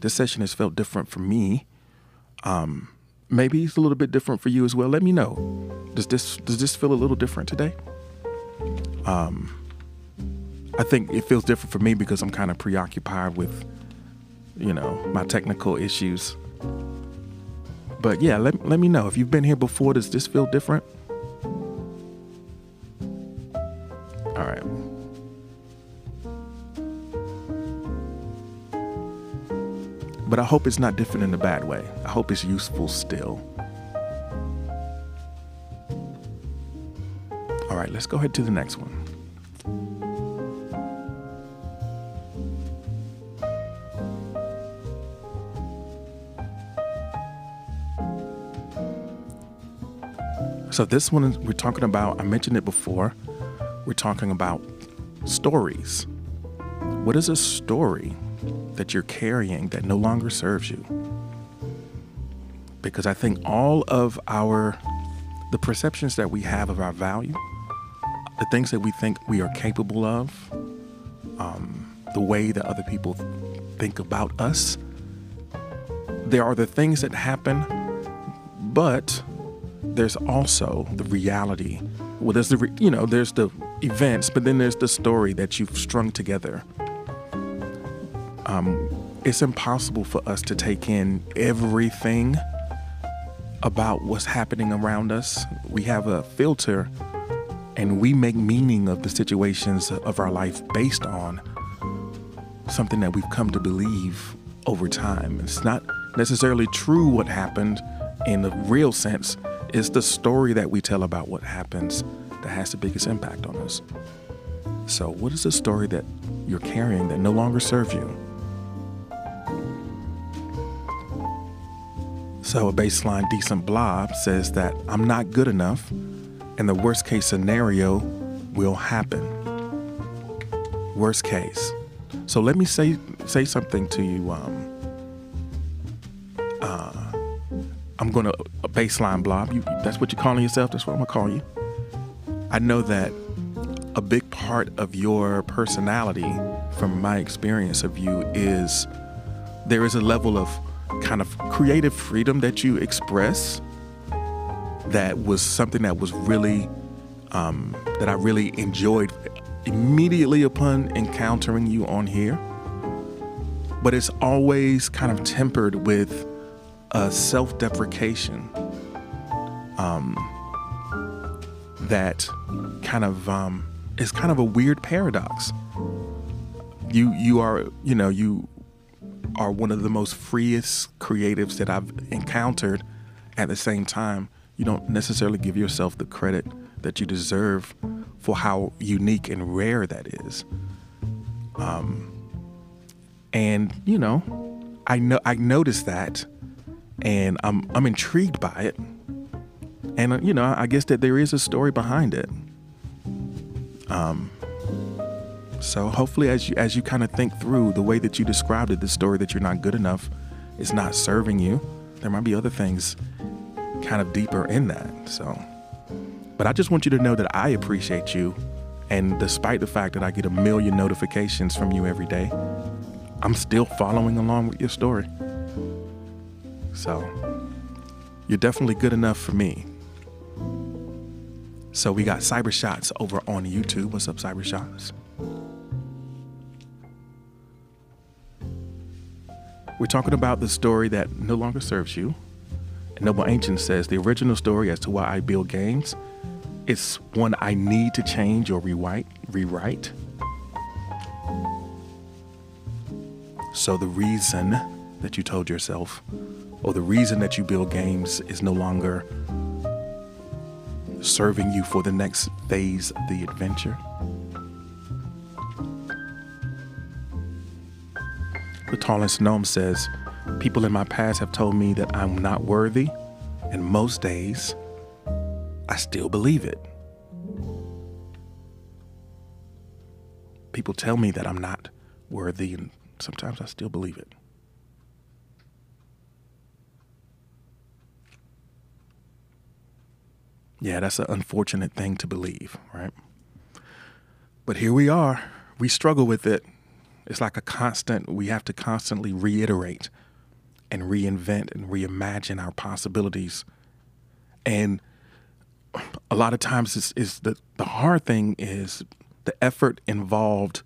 this session has felt different for me. Um, maybe it's a little bit different for you as well. Let me know. Does this, does this feel a little different today? Um, I think it feels different for me because I'm kind of preoccupied with, you know, my technical issues. But yeah, let, let me know. If you've been here before, does this feel different? All right. But I hope it's not different in a bad way. I hope it's useful still. All right, let's go ahead to the next one. So this one, we're talking about, I mentioned it before, we're talking about stories. What is a story that you're carrying that no longer serves you? Because I think all of our, the perceptions that we have of our value, the things that we think we are capable of, um, the way that other people think about us, there are the things that happen, but there's also the reality. Well, there's the, re you know, there's the events, but then there's the story that you've strung together. Um, it's impossible for us to take in everything about what's happening around us. We have a filter and we make meaning of the situations of our life based on something that we've come to believe over time. It's not necessarily true what happened in the real sense. It's the story that we tell about what happens that has the biggest impact on us. So what is the story that you're carrying that no longer serves you? So a baseline decent blob says that I'm not good enough and the worst case scenario will happen. Worst case. So let me say say something to you. Um, uh, I'm gonna a baseline blob. You, that's what you're calling yourself. That's what I'm gonna call you. I know that a big part of your personality, from my experience of you, is there is a level of kind of creative freedom that you express that was something that was really um, that I really enjoyed immediately upon encountering you on here, but it's always kind of tempered with a self-deprecation um, that kind of um, is kind of a weird paradox. You you are you know you. are one of the most freest creatives that I've encountered. At the same time, you don't necessarily give yourself the credit that you deserve for how unique and rare that is. Um, and you know, I know I noticed that, and I'm I'm intrigued by it. And you know, I guess that there is a story behind it. Um. So hopefully as you as you kind of think through the way that you described it, the story that you're not good enough is not serving you, there might be other things kind of deeper in that. So, but I just want you to know that I appreciate you. And despite the fact that I get a million notifications from you every day, I'm still following along with your story. So you're definitely good enough for me. So we got Cyber Shots over on YouTube. What's up, Cyber Shots? We're talking about the story that no longer serves you. And Noble Ancient says, the original story as to why I build games, it's one I need to change or rewrite. rewrite. So the reason that you told yourself, or the reason that you build games, is no longer serving you for the next phase of the adventure. The Tallest Gnome says, people in my past have told me that I'm not worthy, and most days, I still believe it. People tell me that I'm not worthy, and sometimes I still believe it. Yeah, that's an unfortunate thing to believe, right? But here we are. We struggle with it. It's like a constant, we have to constantly reiterate and reinvent and reimagine our possibilities. And a lot of times it's, it's the, the hard thing is the effort involved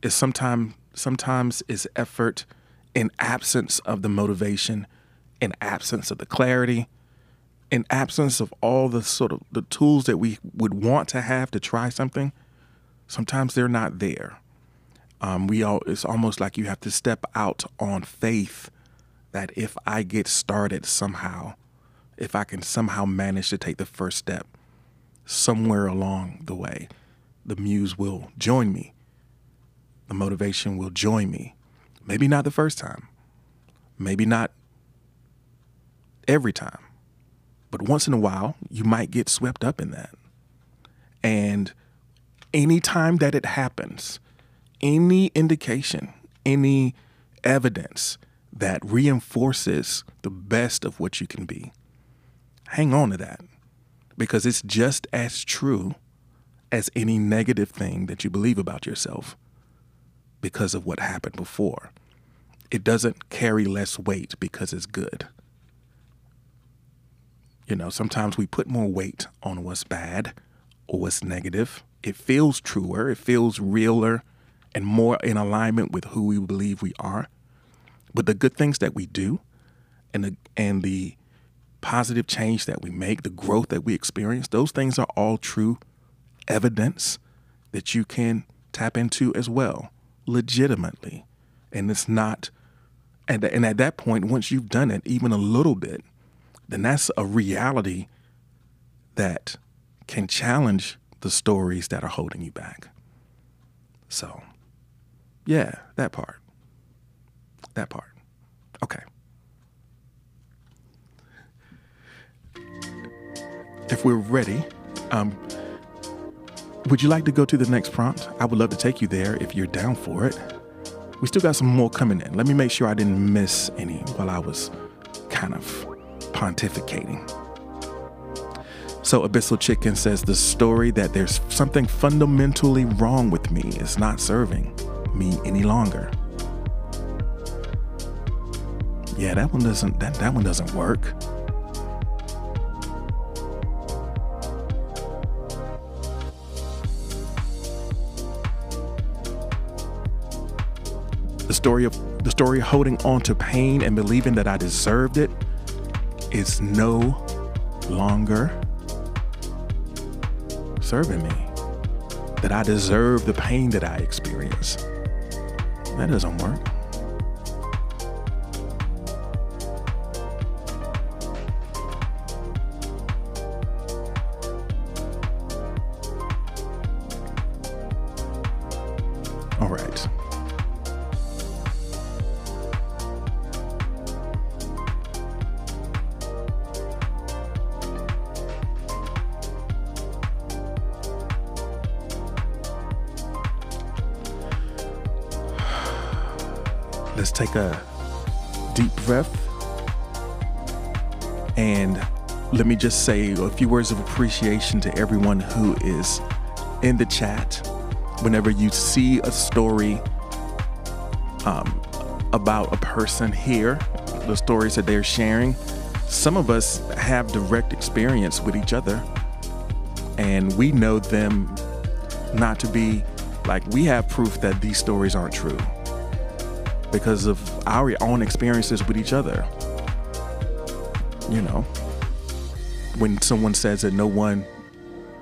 is sometimes, sometimes is effort in absence of the motivation, in absence of the clarity, in absence of all the sort of the tools that we would want to have to try something. Sometimes they're not there. Um, we all, it's almost like you have to step out on faith that if I get started somehow, if I can somehow manage to take the first step somewhere along the way, the muse will join me. The motivation will join me. Maybe not the first time. Maybe not every time. But once in a while, you might get swept up in that. And any time that it happens, any indication, any evidence that reinforces the best of what you can be, hang on to that, because it's just as true as any negative thing that you believe about yourself because of what happened before. It doesn't carry less weight because it's good. You know, sometimes we put more weight on what's bad or what's negative. It feels truer, it feels realer and more in alignment with who we believe we are. But the good things that we do and the, and the positive change that we make, the growth that we experience, those things are all true evidence that you can tap into as well, legitimately. And it's not, and, and at that point, once you've done it, even a little bit, then that's a reality that can challenge the stories that are holding you back. So, yeah, that part. That part. Okay. If we're ready, um, would you like to go to the next prompt? I would love to take you there if you're down for it. We still got some more coming in. Let me make sure I didn't miss any while I was kind of pontificating. So Abyssal Chicken says, the story that there's something fundamentally wrong with me is not serving me any longer. Yeah, that one doesn't, that, that one doesn't work. The story of the story holding on to pain and believing that I deserved it is no longer serving me. That I deserve the pain that I experience. That doesn't work. Take a deep breath and let me just say a few words of appreciation to everyone who is in the chat. Whenever you see a story um, about a person here, the stories that they're sharing, some of us have direct experience with each other and we know them not to be, like, we have proof that these stories aren't true because of our own experiences with each other. You know, when someone says that no one,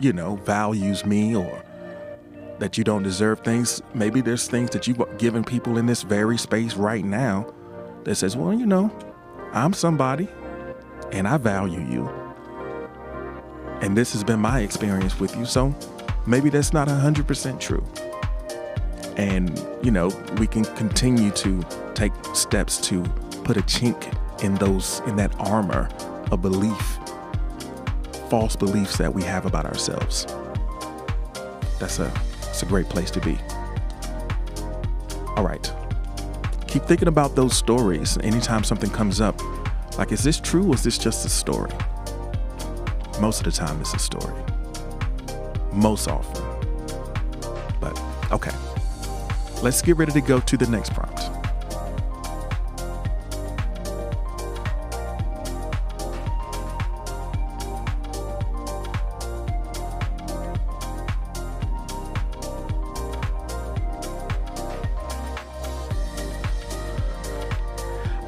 you know, values me or that you don't deserve things, maybe there's things that you've given people in this very space right now that says, well, you know, I'm somebody and I value you. And this has been my experience with you. So maybe that's not one hundred percent true. And, you know, we can continue to take steps to put a chink in those, in that armor of belief, false beliefs that we have about ourselves. That's a, that's a great place to be. All right. Keep thinking about those stories. Anytime something comes up, like, is this true or is this just a story? Most of the time it's a story. Most often. But, okay. Let's get ready to go to the next prompt.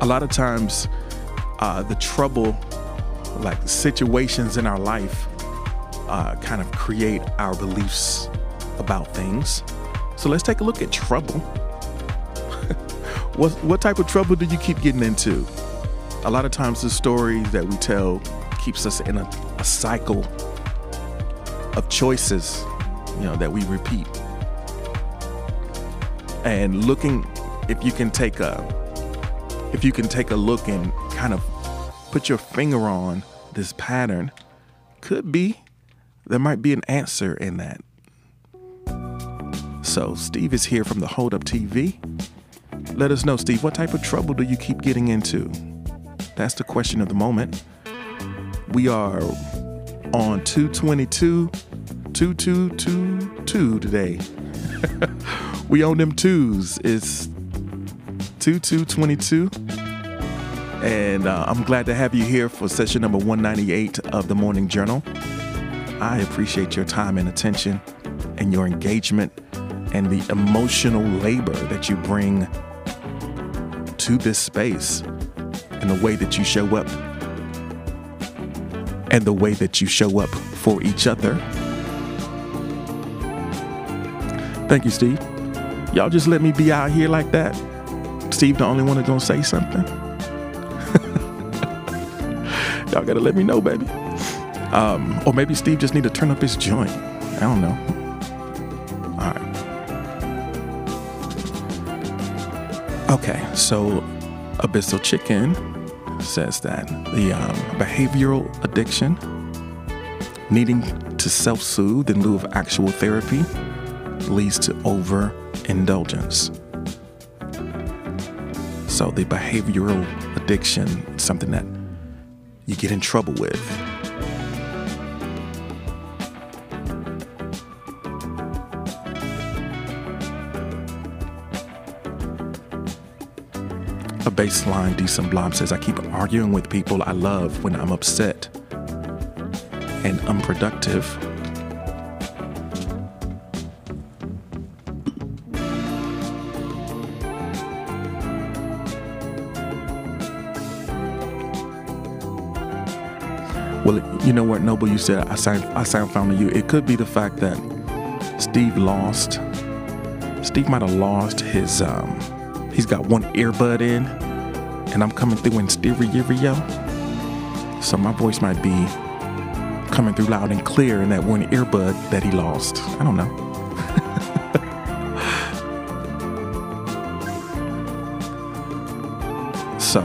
A lot of times, uh, the trouble, like the situations in our life, uh, kind of create our beliefs about things. So let's take a look at trouble. what, what type of trouble do you keep getting into? A lot of times the stories that we tell keeps us in a, a cycle of choices, you know, that we repeat. And looking, if you can take a, if you can take a look and kind of put your finger on this pattern, could be, there might be an answer in that. So Steve is here from The Hold Up T V. Let us know, Steve, what type of trouble do you keep getting into? That's the question of the moment. We are on two twenty-two, two two two two today. We own them twos. It's two two twenty-two. And uh, I'm glad to have you here for session number one ninety-eight of the Morning Journal. I appreciate your time and attention and your engagement and the emotional labor that you bring to this space and the way that you show up and the way that you show up for each other. Thank you, Steve. Y'all just let me be out here like that. Steve, the only one that's gonna say something. Y'all gotta let me know, baby. Um, or maybe Steve just need to turn up his joint. I don't know. All right. Okay, so Abyssal Chicken says that the um, behavioral addiction, needing to self-soothe in lieu of actual therapy, leads to overindulgence. So the behavioral addiction is something that you get in trouble with. A baseline decent blob says, I keep arguing with people I love when I'm upset and unproductive. Well, you know what, Noble, you said I sound, I sound familiar to you. It could be the fact that Steve lost. Steve might have lost his, um, he's got one earbud in, and I'm coming through in stereo. So my voice might be coming through loud and clear in that one earbud that he lost. I don't know. So,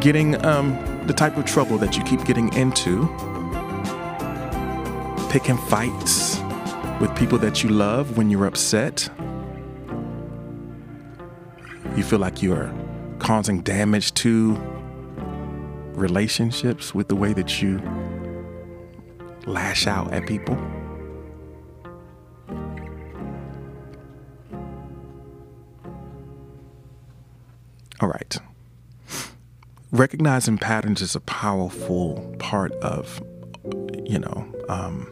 getting, um, the type of trouble that you keep getting into, picking fights with people that you love when you're upset. You feel like you're causing damage to relationships with the way that you lash out at people. All right. Recognizing patterns is a powerful part of, you know, um,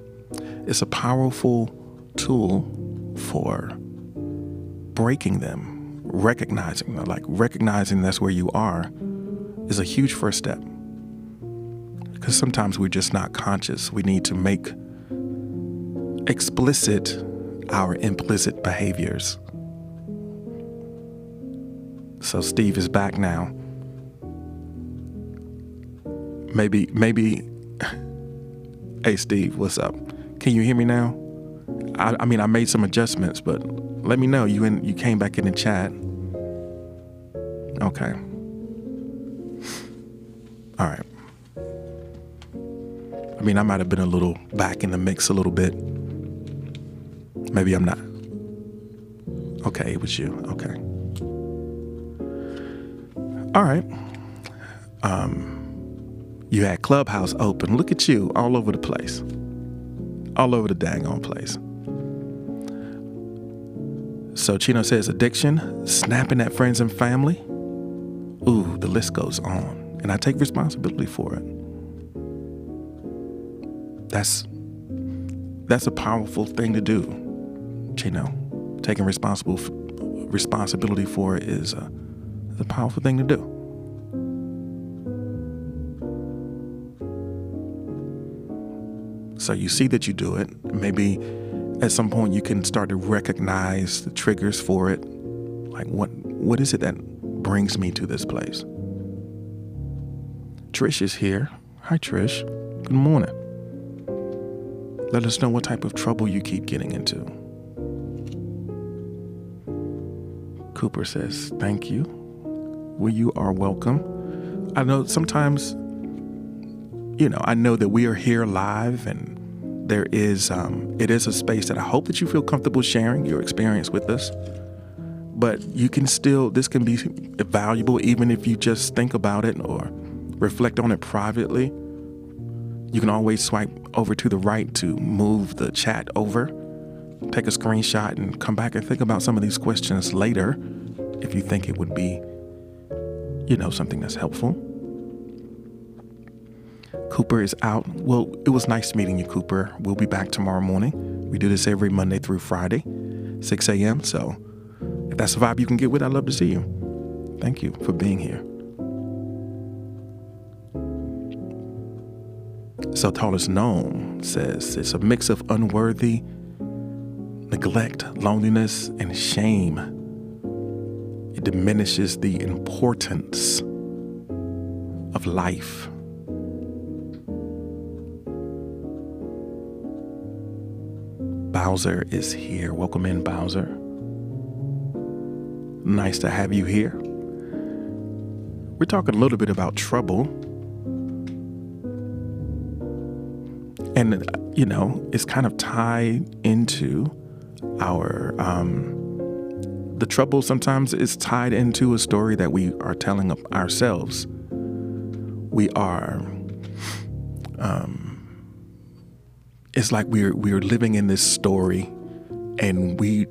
it's a powerful tool for breaking them, recognizing them. Like recognizing that's where you are is a huge first step. Because sometimes we're just not conscious. We need to make explicit our implicit behaviors. So Steve is back now. Maybe, maybe, hey, Steve, what's up? Can you hear me now? I, I mean, I made some adjustments, but let me know. You in, you came back in the chat. Okay. All right. I mean, I might have been a little back in the mix a little bit. Maybe I'm not. Okay, it was you. Okay. All right. Um... You had Clubhouse open. Look at you, all over the place. All over the daggone place. So Chino says addiction, snapping at friends and family. Ooh, the list goes on. And I take responsibility for it. That's, that's a powerful thing to do, Chino. Taking responsible, responsibility for it is a, is a powerful thing to do. So you see that you do it. Maybe at some point you can start to recognize the triggers for it. Like what what is it that brings me to this place? Trish is here. Hi, Trish. Good morning. Let us know what type of trouble you keep getting into. Cooper says, thank you. Well, you are welcome. I know sometimes, you know, I know that we are here live and there is, um, it is a space that I hope that you feel comfortable sharing your experience with us, but you can still, this can be valuable even if you just think about it or reflect on it privately. You can always swipe over to the right to move the chat over, take a screenshot and come back and think about some of these questions later if you think it would be you know, something that's helpful. Cooper is out. Well, it was nice meeting you, Cooper. We'll be back tomorrow morning. We do this every Monday through Friday, six a m So if that's the vibe you can get with, I'd love to see you. Thank you for being here. So Tallest Gnome says it's a mix of unworthy, neglect, loneliness, and shame. It diminishes the importance of life. Bowser is here. Welcome in, Bowser. Nice to have you here. We're talking a little bit about trouble. And, you know, it's kind of tied into our, um, the trouble sometimes is tied into a story that we are telling of ourselves. We are, um, it's like we're we're living in this story and we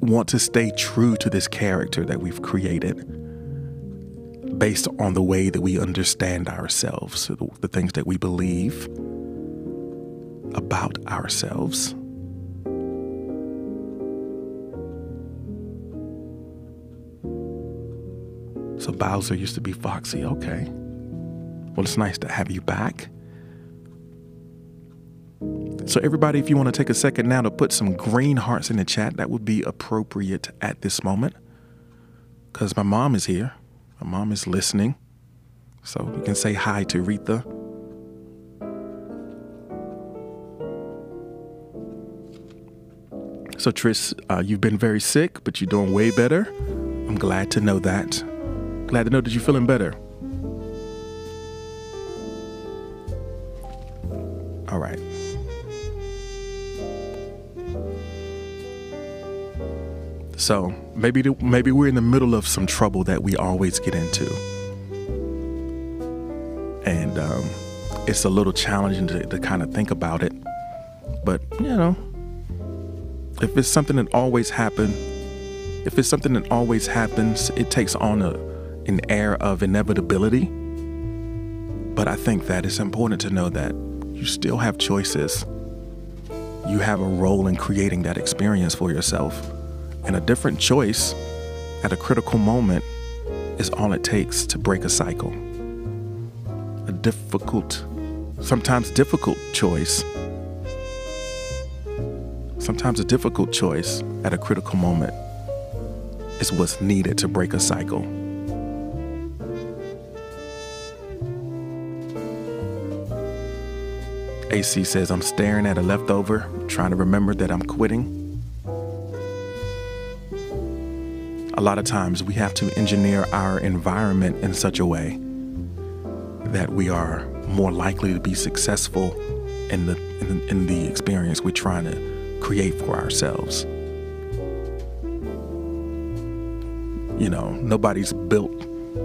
want to stay true to this character that we've created based on the way that we understand ourselves, the, the things that we believe about ourselves. So Bowser used to be Foxy, okay. Well, it's nice to have you back. So everybody, if you want to take a second now to put some green hearts in the chat, that would be appropriate at this moment because my mom is here. My mom is listening. So you can say hi to Retha. So Tris, uh, you've been very sick, but you're doing way better. I'm glad to know that. Glad to know that you're feeling better. All right. So maybe maybe we're in the middle of some trouble that we always get into. And um, it's a little challenging to, to kind of think about it. But, you know, if it's something that always happens, if it's something that always happens, it takes on a, an air of inevitability. But I think that it's important to know that you still have choices. You have a role in creating that experience for yourself. And a different choice at a critical moment is all it takes to break a cycle. A difficult, sometimes difficult choice, sometimes a difficult choice at a critical moment is what's needed to break a cycle. A C says, I'm staring at a leftover, trying to remember that I'm quitting. A lot of times we have to engineer our environment in such a way that we are more likely to be successful in the, in the, in the experience we're trying to create for ourselves. You know, nobody's built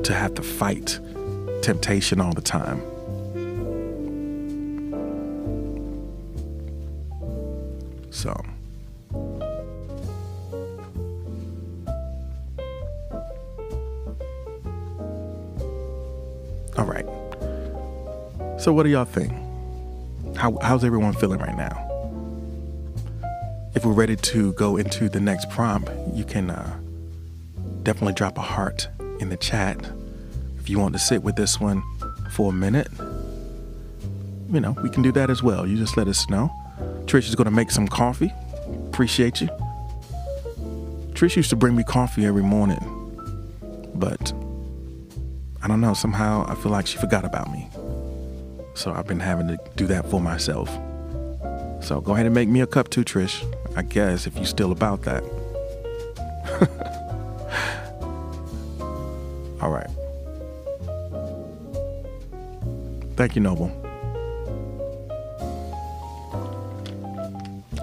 to have to fight temptation all the time. So. All right. So what do y'all think? How, how's everyone feeling right now? If we're ready to go into the next prompt, you can uh, definitely drop a heart in the chat. If you want to sit with this one for a minute, you know, we can do that as well. You just let us know. Trish is going to make some coffee. Appreciate you. Trish used to bring me coffee every morning, but I don't know, somehow I feel like she forgot about me. So I've been having to do that for myself. So go ahead and make me a cup too, Trish. I guess, if you're still about that. All right. Thank you, Noble.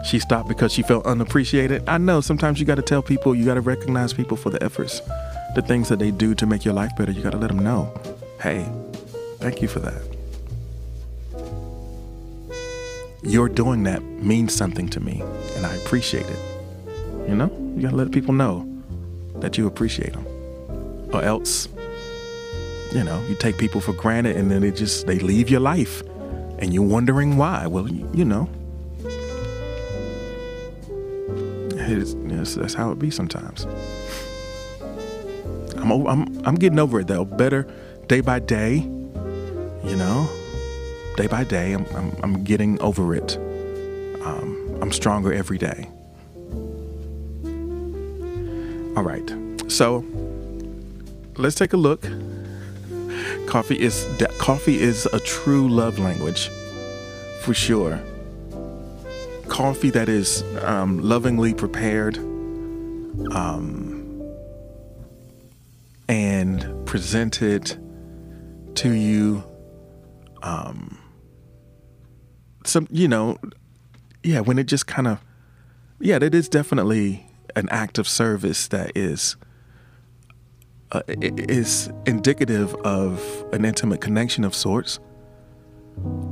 She stopped because she felt unappreciated. I know, sometimes you got to tell people, you got to recognize people for the efforts. The things that they do to make your life better, you gotta let them know. Hey, thank you for that. Your doing that means something to me, and I appreciate it. You know, you gotta let people know that you appreciate them, or else you know, you take people for granted and then they just, they leave your life and you're wondering why. Well, you, you know, it's, it's, that's how it be sometimes. I'm, I'm, I'm getting over it though. Better day by day, you know, day by day, I'm, I'm, I'm getting over it. Um, I'm stronger every day. All right, so let's take a look. Coffee is coffee is a true love language, for sure. Coffee that is um, lovingly prepared, um, and presented to you. Um, some, you know, yeah. When it just kind of, yeah, that is definitely an act of service that is uh, is indicative of an intimate connection of sorts,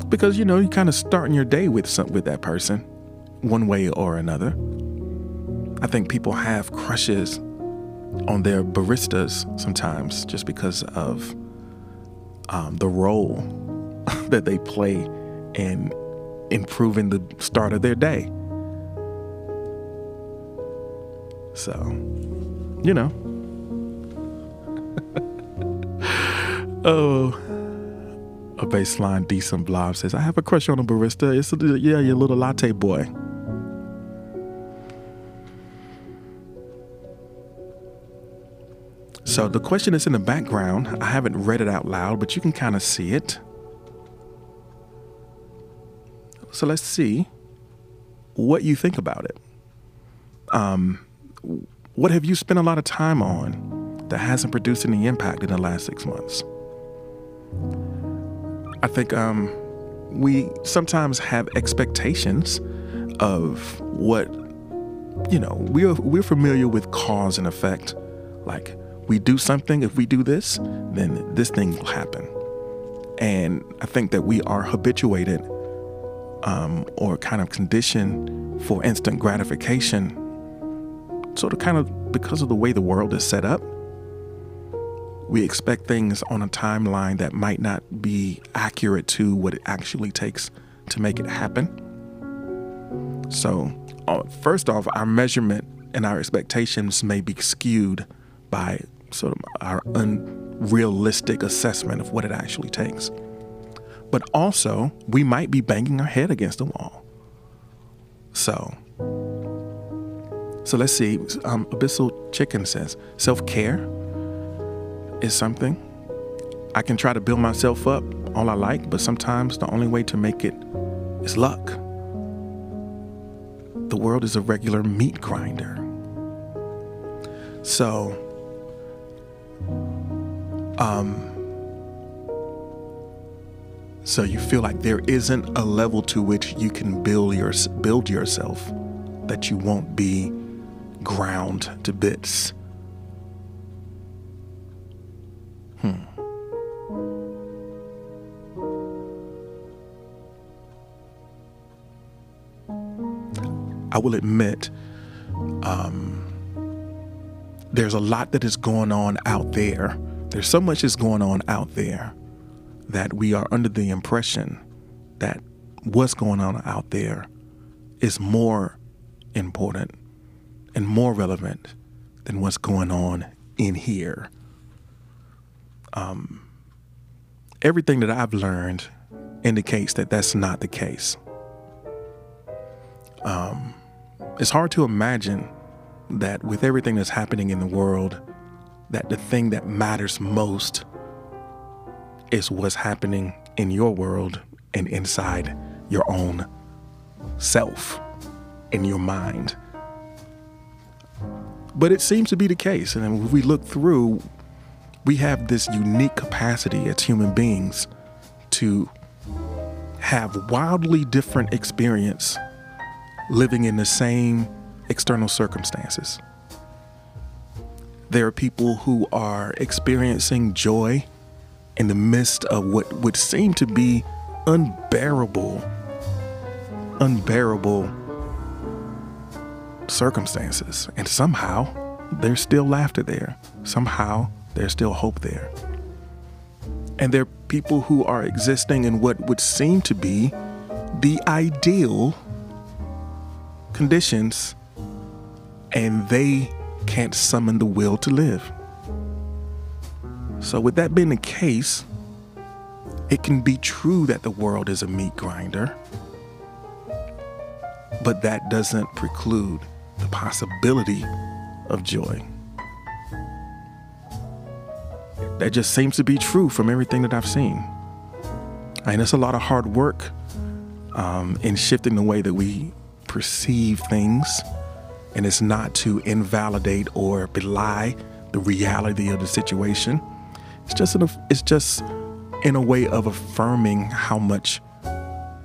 because you know you kind of starting your day with some, with that person, one way or another. I think people have crushes on their baristas sometimes just because of um, the role that they play in improving the start of their day. So, you know. Oh, a baseline decent blob says, I have a crush on a barista. It's a, yeah, your little latte boy. So the question is in the background. I haven't read it out loud, but you can kind of see it. So let's see what you think about it. Um... What have you spent a lot of time on that hasn't produced any impact in the last six months? I think um, we sometimes have expectations of what, you know, we're, we're familiar with cause and effect. Like we do something, if we do this, then this thing will happen. And I think that we are habituated um, or kind of conditioned for instant gratification, sort of kind of because of the way the world is set up. We expect things on a timeline that might not be accurate to what it actually takes to make it happen. So uh, first off, our measurement and our expectations may be skewed by sort of our unrealistic assessment of what it actually takes. But also, we might be banging our head against the wall. So... So let's see, um, Abyssal Chicken says, self-care is something. I can try to build myself up all I like, but sometimes the only way to make it is luck. The world is a regular meat grinder. So, um, so you feel like there isn't a level to which you can build, your, build yourself, that you won't be ground to bits. Hmm. I will admit, um, there's a lot that is going on out there. There's so much is going on out there that we are under the impression that what's going on out there is more important and more relevant than what's going on in here. Um, everything that I've learned indicates that that's not the case. Um, it's hard to imagine that with everything that's happening in the world, that the thing that matters most is what's happening in your world and inside your own self, in your mind. But it seems to be the case. And when we look through, we have this unique capacity as human beings to have wildly different experience living in the same external circumstances. There are people who are experiencing joy in the midst of what would seem to be unbearable, unbearable circumstances, and somehow there's still laughter there, somehow there's still hope there. and they're people who are existing in what would seem to be the ideal conditions, and they can't summon the will to live. So with that being the case, it can be true that the world is a meat grinder, but that doesn't preclude the possibility of joy. That just seems to be true from everything that I've seen. And it's a lot of hard work um, in shifting the way that we perceive things, and it's not to invalidate or belie the reality of the situation. It's just an, it's just in a way of affirming how much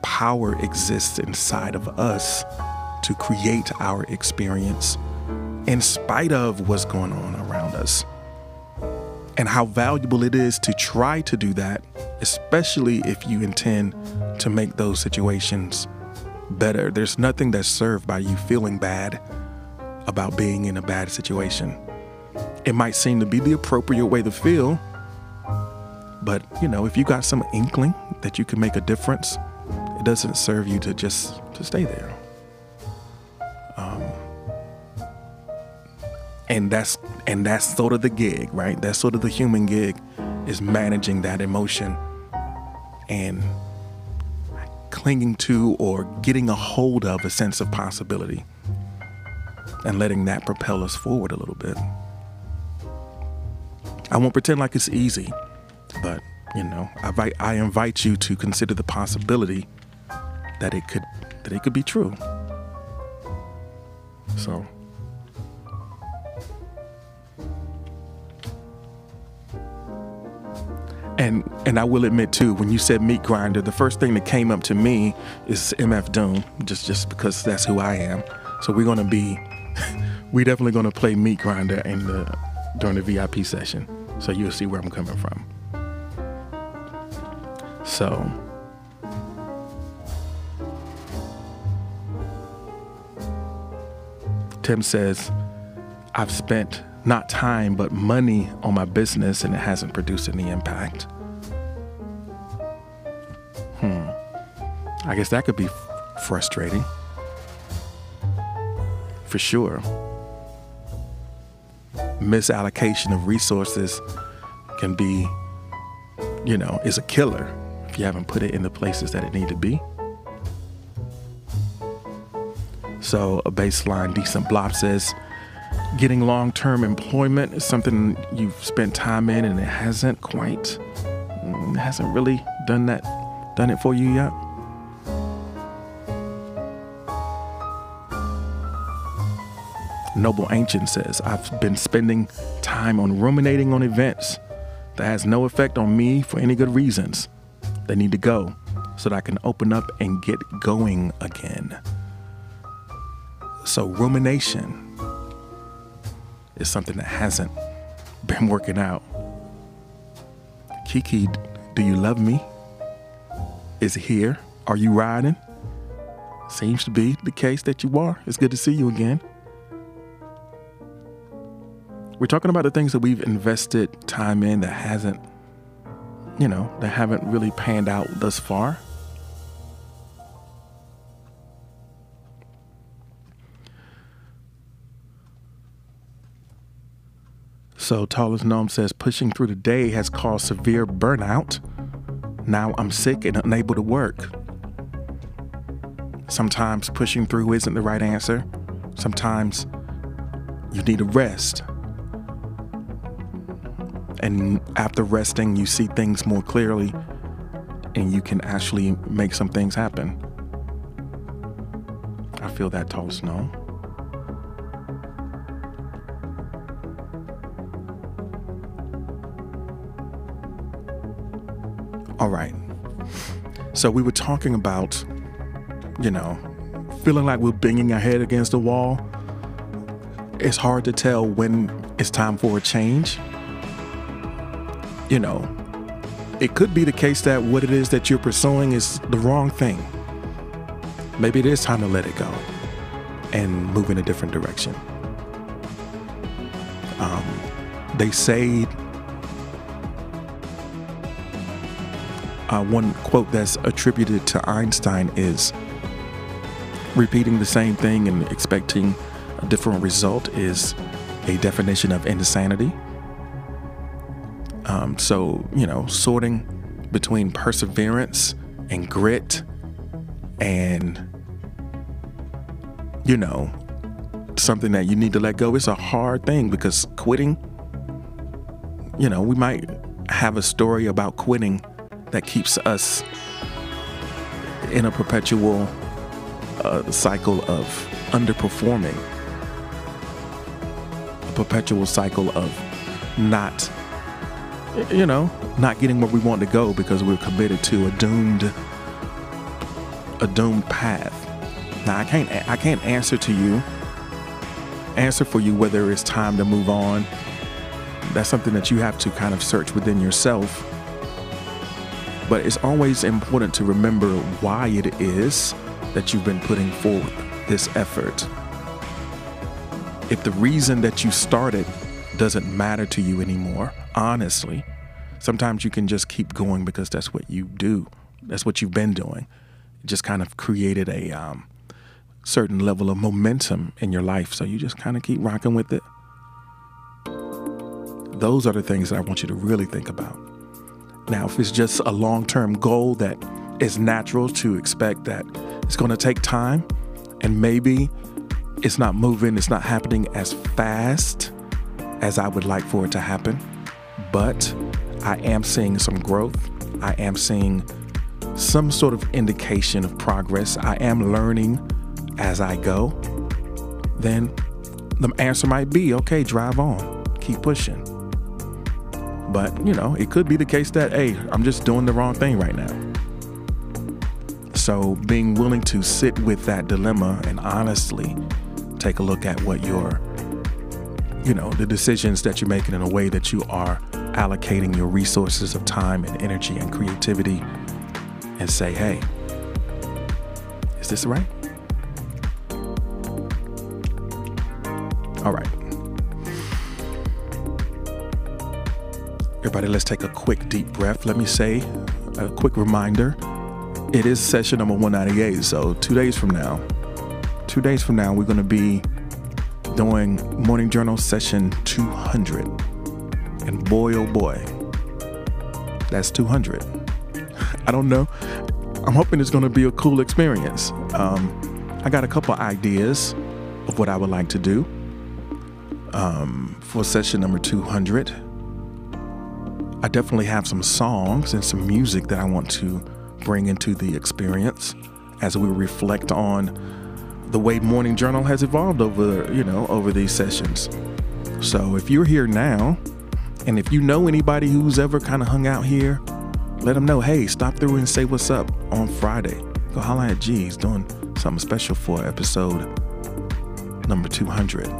power exists inside of us to create our experience in spite of what's going on around us, and how valuable it is to try to do that, especially if you intend to make those situations better. There's nothing that's served by you feeling bad about being in a bad situation. It might seem to be the appropriate way to feel, but you know, if you got some inkling that you can make a difference, it doesn't serve you to just to stay there. Um, and that's and that's sort of the gig, right? That's sort of the human gig, is managing that emotion and clinging to or getting a hold of a sense of possibility and letting that propel us forward a little bit. I won't pretend like it's easy, but you know, I, I invite you to consider the possibility that it could that it could be true. So and and I will admit too, when you said meat grinder, the first thing that came up to me is M F Doom, just just because that's who I am. So we're gonna be we definitely gonna play meat grinder in the during the V I P session. So you'll see where I'm coming from. So Tim says, I've spent not time, but money on my business, and it hasn't produced any impact. Hmm. I guess that could be frustrating. For sure. Misallocation of resources can be, you know, is a killer if you haven't put it in the places that it need to be. So a baseline decent blob says, getting long-term employment is something you've spent time in, and it hasn't quite, it hasn't really done that, done it for you yet. Noble Ancient says, I've been spending time on ruminating on events that has no effect on me for any good reasons. They need to go so that I can open up and get going again. So rumination is something that hasn't been working out. Kiki, do you love me? Is it here? Are you riding? Seems to be the case that you are. It's good to see you again. We're talking about the things that we've invested time in that hasn't, you know, that haven't really panned out thus far. So Tallest Gnome says, pushing through the day has caused severe burnout. Now I'm sick and unable to work. Sometimes pushing through isn't the right answer. Sometimes you need a rest. And after resting, you see things more clearly, and you can actually make some things happen. I feel that, tall snow. All right. So we were talking about, you know, feeling like we're banging our head against the wall. It's hard to tell when it's time for a change. You know, it could be the case that what it is that you're pursuing is the wrong thing. Maybe it is time to let it go and move in a different direction. Um, they say uh, one quote that's attributed to Einstein is, repeating the same thing and expecting a different result is a definition of insanity. Um, so, you know, sorting between perseverance and grit and, you know, something that you need to let go, it's a hard thing, because quitting, you know, we might have a story about quitting that keeps us in a perpetual a cycle of underperforming, a perpetual cycle of not, you know, not getting where we want to go because we're committed to a doomed, a doomed path. Now I can't, I can't answer to you, answer for you whether it's time to move on. That's something that you have to kind of search within yourself. But it's always important to remember why it is that you've been putting forward this effort. If the reason that you started doesn't matter to you anymore, honestly, sometimes you can just keep going because that's what you do. That's what you've been doing. It just kind of created a um, certain level of momentum in your life. So you just kind of keep rocking with it. Those are the things that I want you to really think about. Now, if it's just a long-term goal that is natural to expect that it's going to take time, and maybe it's not moving, it's not happening as fast as I would like for it to happen, but I am seeing some growth. I am seeing some sort of indication of progress. I am learning as I go. Then the answer might be, okay, drive on, keep pushing. But, you know, it could be the case that, hey, I'm just doing the wrong thing right now. So being willing to sit with that dilemma and honestly take a look at what your, you know, the decisions that you're making in a way that you are allocating your resources of time and energy and creativity, and say, hey, is this right? All right. Everybody, let's take a quick deep breath. Let me say a quick reminder. It is session number one ninety-eight, so two days from now, two days from now, we're going to be doing Morning Journal session two hundred. And boy, oh boy, that's two hundred. I don't know. I'm hoping it's going to be a cool experience. Um, I got a couple ideas of what I would like to do um, for session number two hundred. I definitely have some songs and some music that I want to bring into the experience as we reflect on the way Morning Journal has evolved over, you know, over these sessions. So if you're here now, and if you know anybody who's ever kind of hung out here, let them know, hey, stop through and say what's up on Friday. Go holla at G, he's doing something special for episode number two hundred.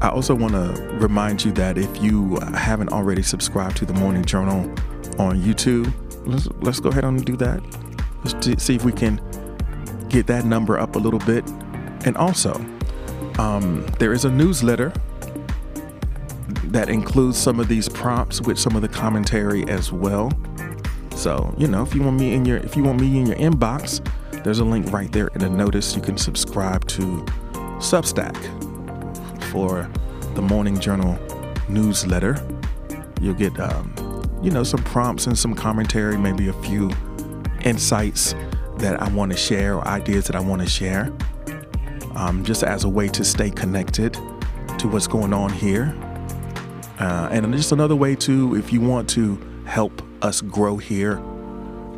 I also want to remind you that if you haven't already subscribed to the Morning Journal on YouTube, let's, let's go ahead and do that. Let's t- see if we can get that number up a little bit. And also, um, there is a newsletter that includes some of these prompts with some of the commentary as well. So, you know, if you want me in your if you want me in your inbox, there's a link right there in the notice. You can subscribe to Substack for the Morning Journal newsletter. You'll get, um, you know, some prompts and some commentary, maybe a few insights that I want to share or ideas that I want to share, um, just as a way to stay connected to what's going on here. Uh, and just another way to, if you want to help us grow here,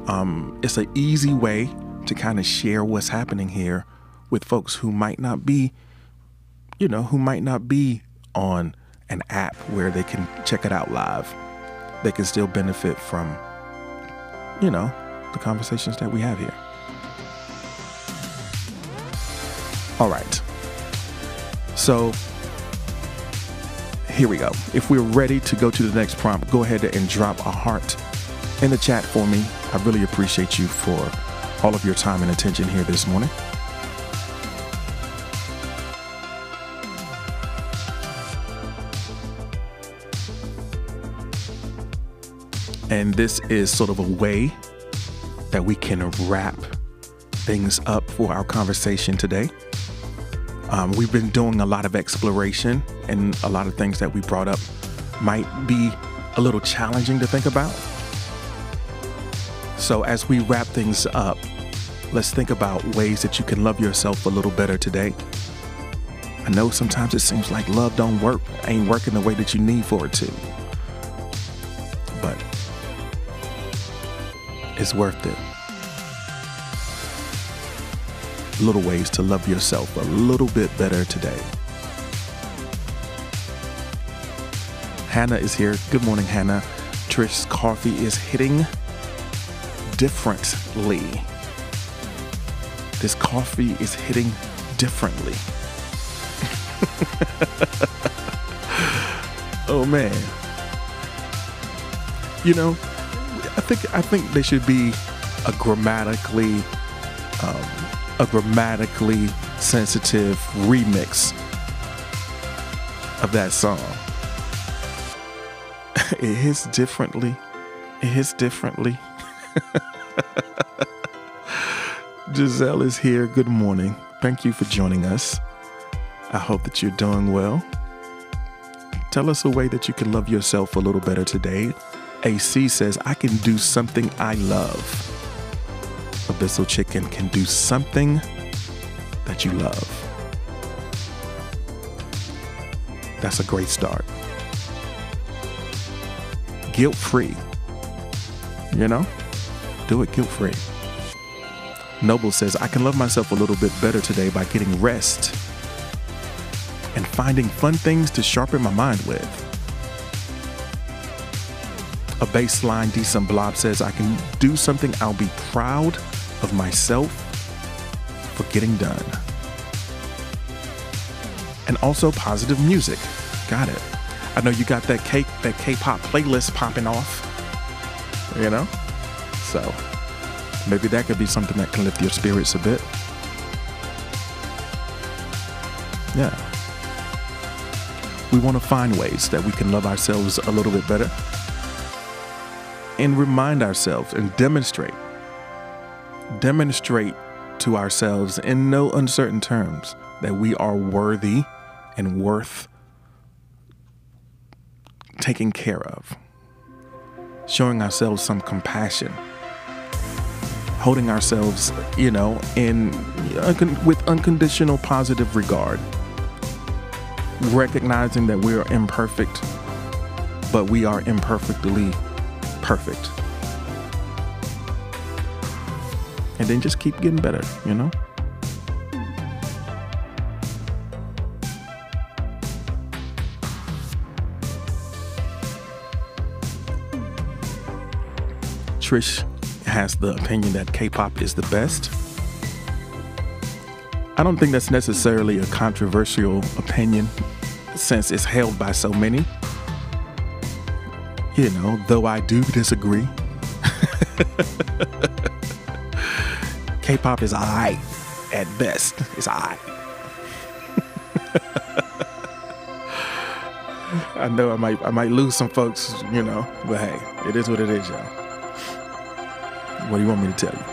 um, it's an easy way to kind of share what's happening here with folks who might not be you know, who might not be on an app where they can check it out live. They can still benefit from, you know, the conversations that we have here. All right. So here we go. If we're ready to go to the next prompt, go ahead and drop a heart in the chat for me. I really appreciate you for all of your time and attention here this morning. And this is sort of a way that we can wrap things up for our conversation today. Um, we've been doing a lot of exploration, and a lot of things that we brought up might be a little challenging to think about. So as we wrap things up, let's think about ways that you can love yourself a little better today. I know sometimes it seems like love don't work, ain't working the way that you need for it to, but it's worth it. Little ways to love yourself a little bit better today. Hannah is here. Good morning, Hannah. Tris coffee is hitting differently. This coffee is hitting differently. Oh man. You know, I think I think there should be a grammatically um, a grammatically sensitive remix of that song. It hits differently. It hits differently. Giselle is here. Good morning. Thank you for joining us. I hope that you're doing well. Tell us a way that you can love yourself a little better today. A C says, I can do something I love. Abyssal Chicken can do something that you love. That's a great start. Guilt-free. You know? Do it guilt-free. Noble says, I can love myself a little bit better today by getting rest and finding fun things to sharpen my mind with. A baseline decent blob says, I can do something I'll be proud of myself for getting done. And also positive music. Got it. I know you got that K that K-pop playlist popping off. You know? So maybe that could be something that can lift your spirits a bit. Yeah. We want to find ways that we can love ourselves a little bit better, and remind ourselves and demonstrate, demonstrate to ourselves in no uncertain terms that we are worthy and worth taking care of. Showing ourselves some compassion, holding ourselves, you know, in with unconditional positive regard, recognizing that we are imperfect, but we are imperfectly perfect. And then just keep getting better, you know? Trish has the opinion that K-pop is the best. I don't think that's necessarily a controversial opinion since it's held by so many. You know, though I do disagree. K-pop is alright at best. It's alright. I know I might I might lose some folks, you know, but hey, it is what it is, y'all. What do you want me to tell you?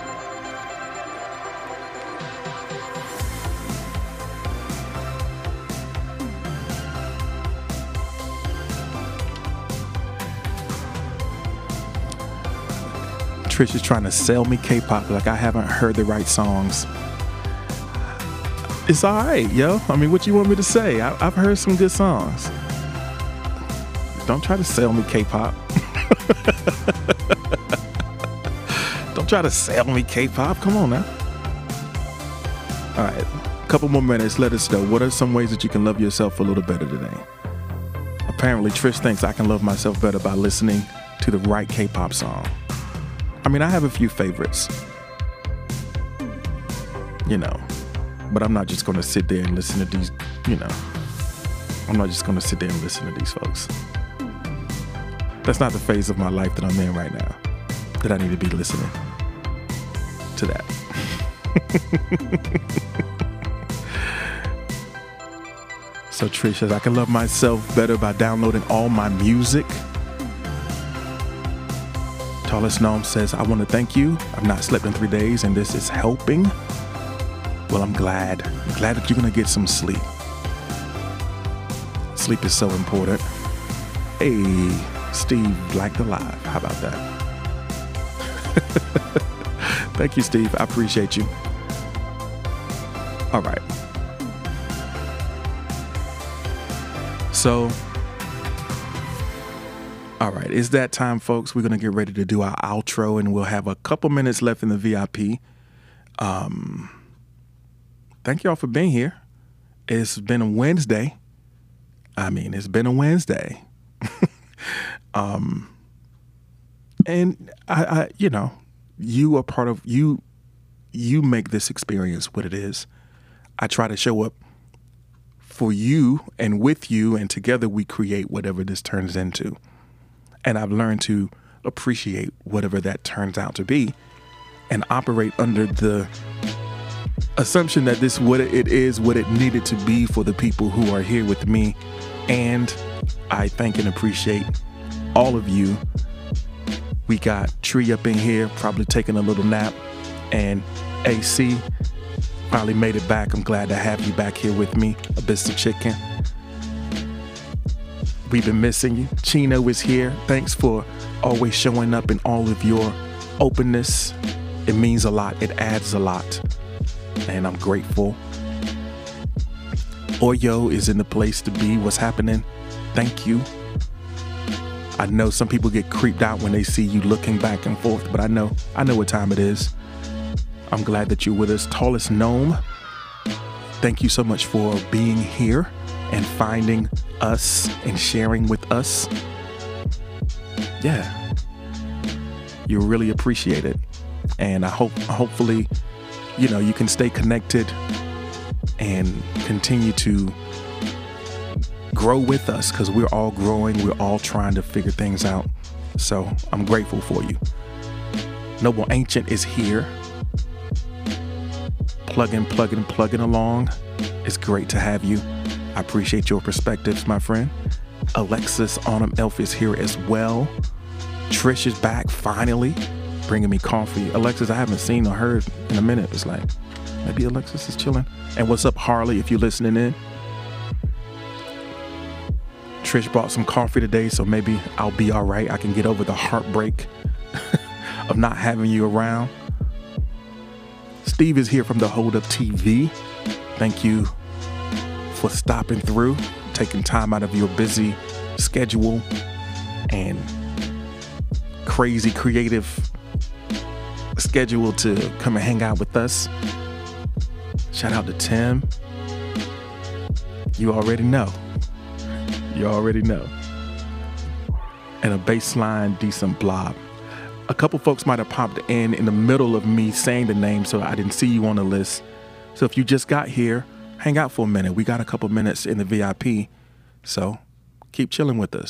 Trish is trying to sell me K-pop like I haven't heard the right songs. It's all right, yo. I mean, what you want me to say? I, I've heard some good songs. Don't try to sell me K-pop. Don't try to sell me K-pop. Come on now. All right, a couple more minutes. Let us know, what are some ways that you can love yourself a little better today? Apparently, Trish thinks I can love myself better by listening to the right K-pop song. I mean, I have a few favorites, you know, but I'm not just going to sit there and listen to these, you know, I'm not just going to sit there and listen to these folks. That's not the phase of my life that I'm in right now, that I need to be listening to that. So Trish says, I can love myself better by downloading all my music. Tallest Gnome says, I want to thank you. I've not slept in three days and this is helping. Well, I'm glad. I'm glad that you're going to get some sleep. Sleep is so important. Hey, Steve liked the live. How about that? Thank you, Steve. I appreciate you. All right. So, all right, it's that time, folks. We're going to get ready to do our outro, and we'll have a couple minutes left in the V I P. Um, thank y'all for being here. It's been a Wednesday. I mean, it's been a Wednesday. um, and I, I, you know, you are part of you. You make this experience what it is. I try to show up for you and with you, and together we create whatever this turns into. And I've learned to appreciate whatever that turns out to be and operate under the assumption that this what it is, what it needed to be for the people who are here with me. And I thank and appreciate all of you. We got Tree up in here, probably taking a little nap, and A C finally made it back. I'm glad to have you back here with me. Abyssal Chicken, we've been missing you. Chino is here. Thanks for always showing up and all of your openness. It means a lot. It adds a lot. And I'm grateful. Oyo is in the place to be. What's happening? Thank you. I know some people get creeped out when they see you looking back and forth, but I know, I know what time it is. I'm glad that you're with us. Tallest Gnome, thank you so much for being here and finding us and sharing with us. Yeah, you really appreciate it, and I hope hopefully you know you can stay connected and continue to grow with us, because we're all growing, we're all trying to figure things out. So I'm grateful for you. Noble Ancient is here, plugging plugging plugging along. It's great to have you. I appreciate your perspectives, my friend. Alexis Autumn Elf is here as well. Trish is back, finally, bringing me coffee. Alexis, I haven't seen or heard in a minute. It's like, maybe Alexis is chilling. And what's up, Harley, if you're listening in? Trish bought some coffee today, so maybe I'll be all right. I can get over the heartbreak of not having you around. Steve is here from The Hold Up T V. Thank you for stopping through, taking time out of your busy schedule and crazy creative schedule to come and hang out with us. Shout out to Tim. You already know. You already know. And a baseline decent blob. A couple folks might have popped in in the middle of me saying the name, so I didn't see you on the list. So if you just got here, hang out for a minute. We got a couple minutes in the V I P, so keep chilling with us.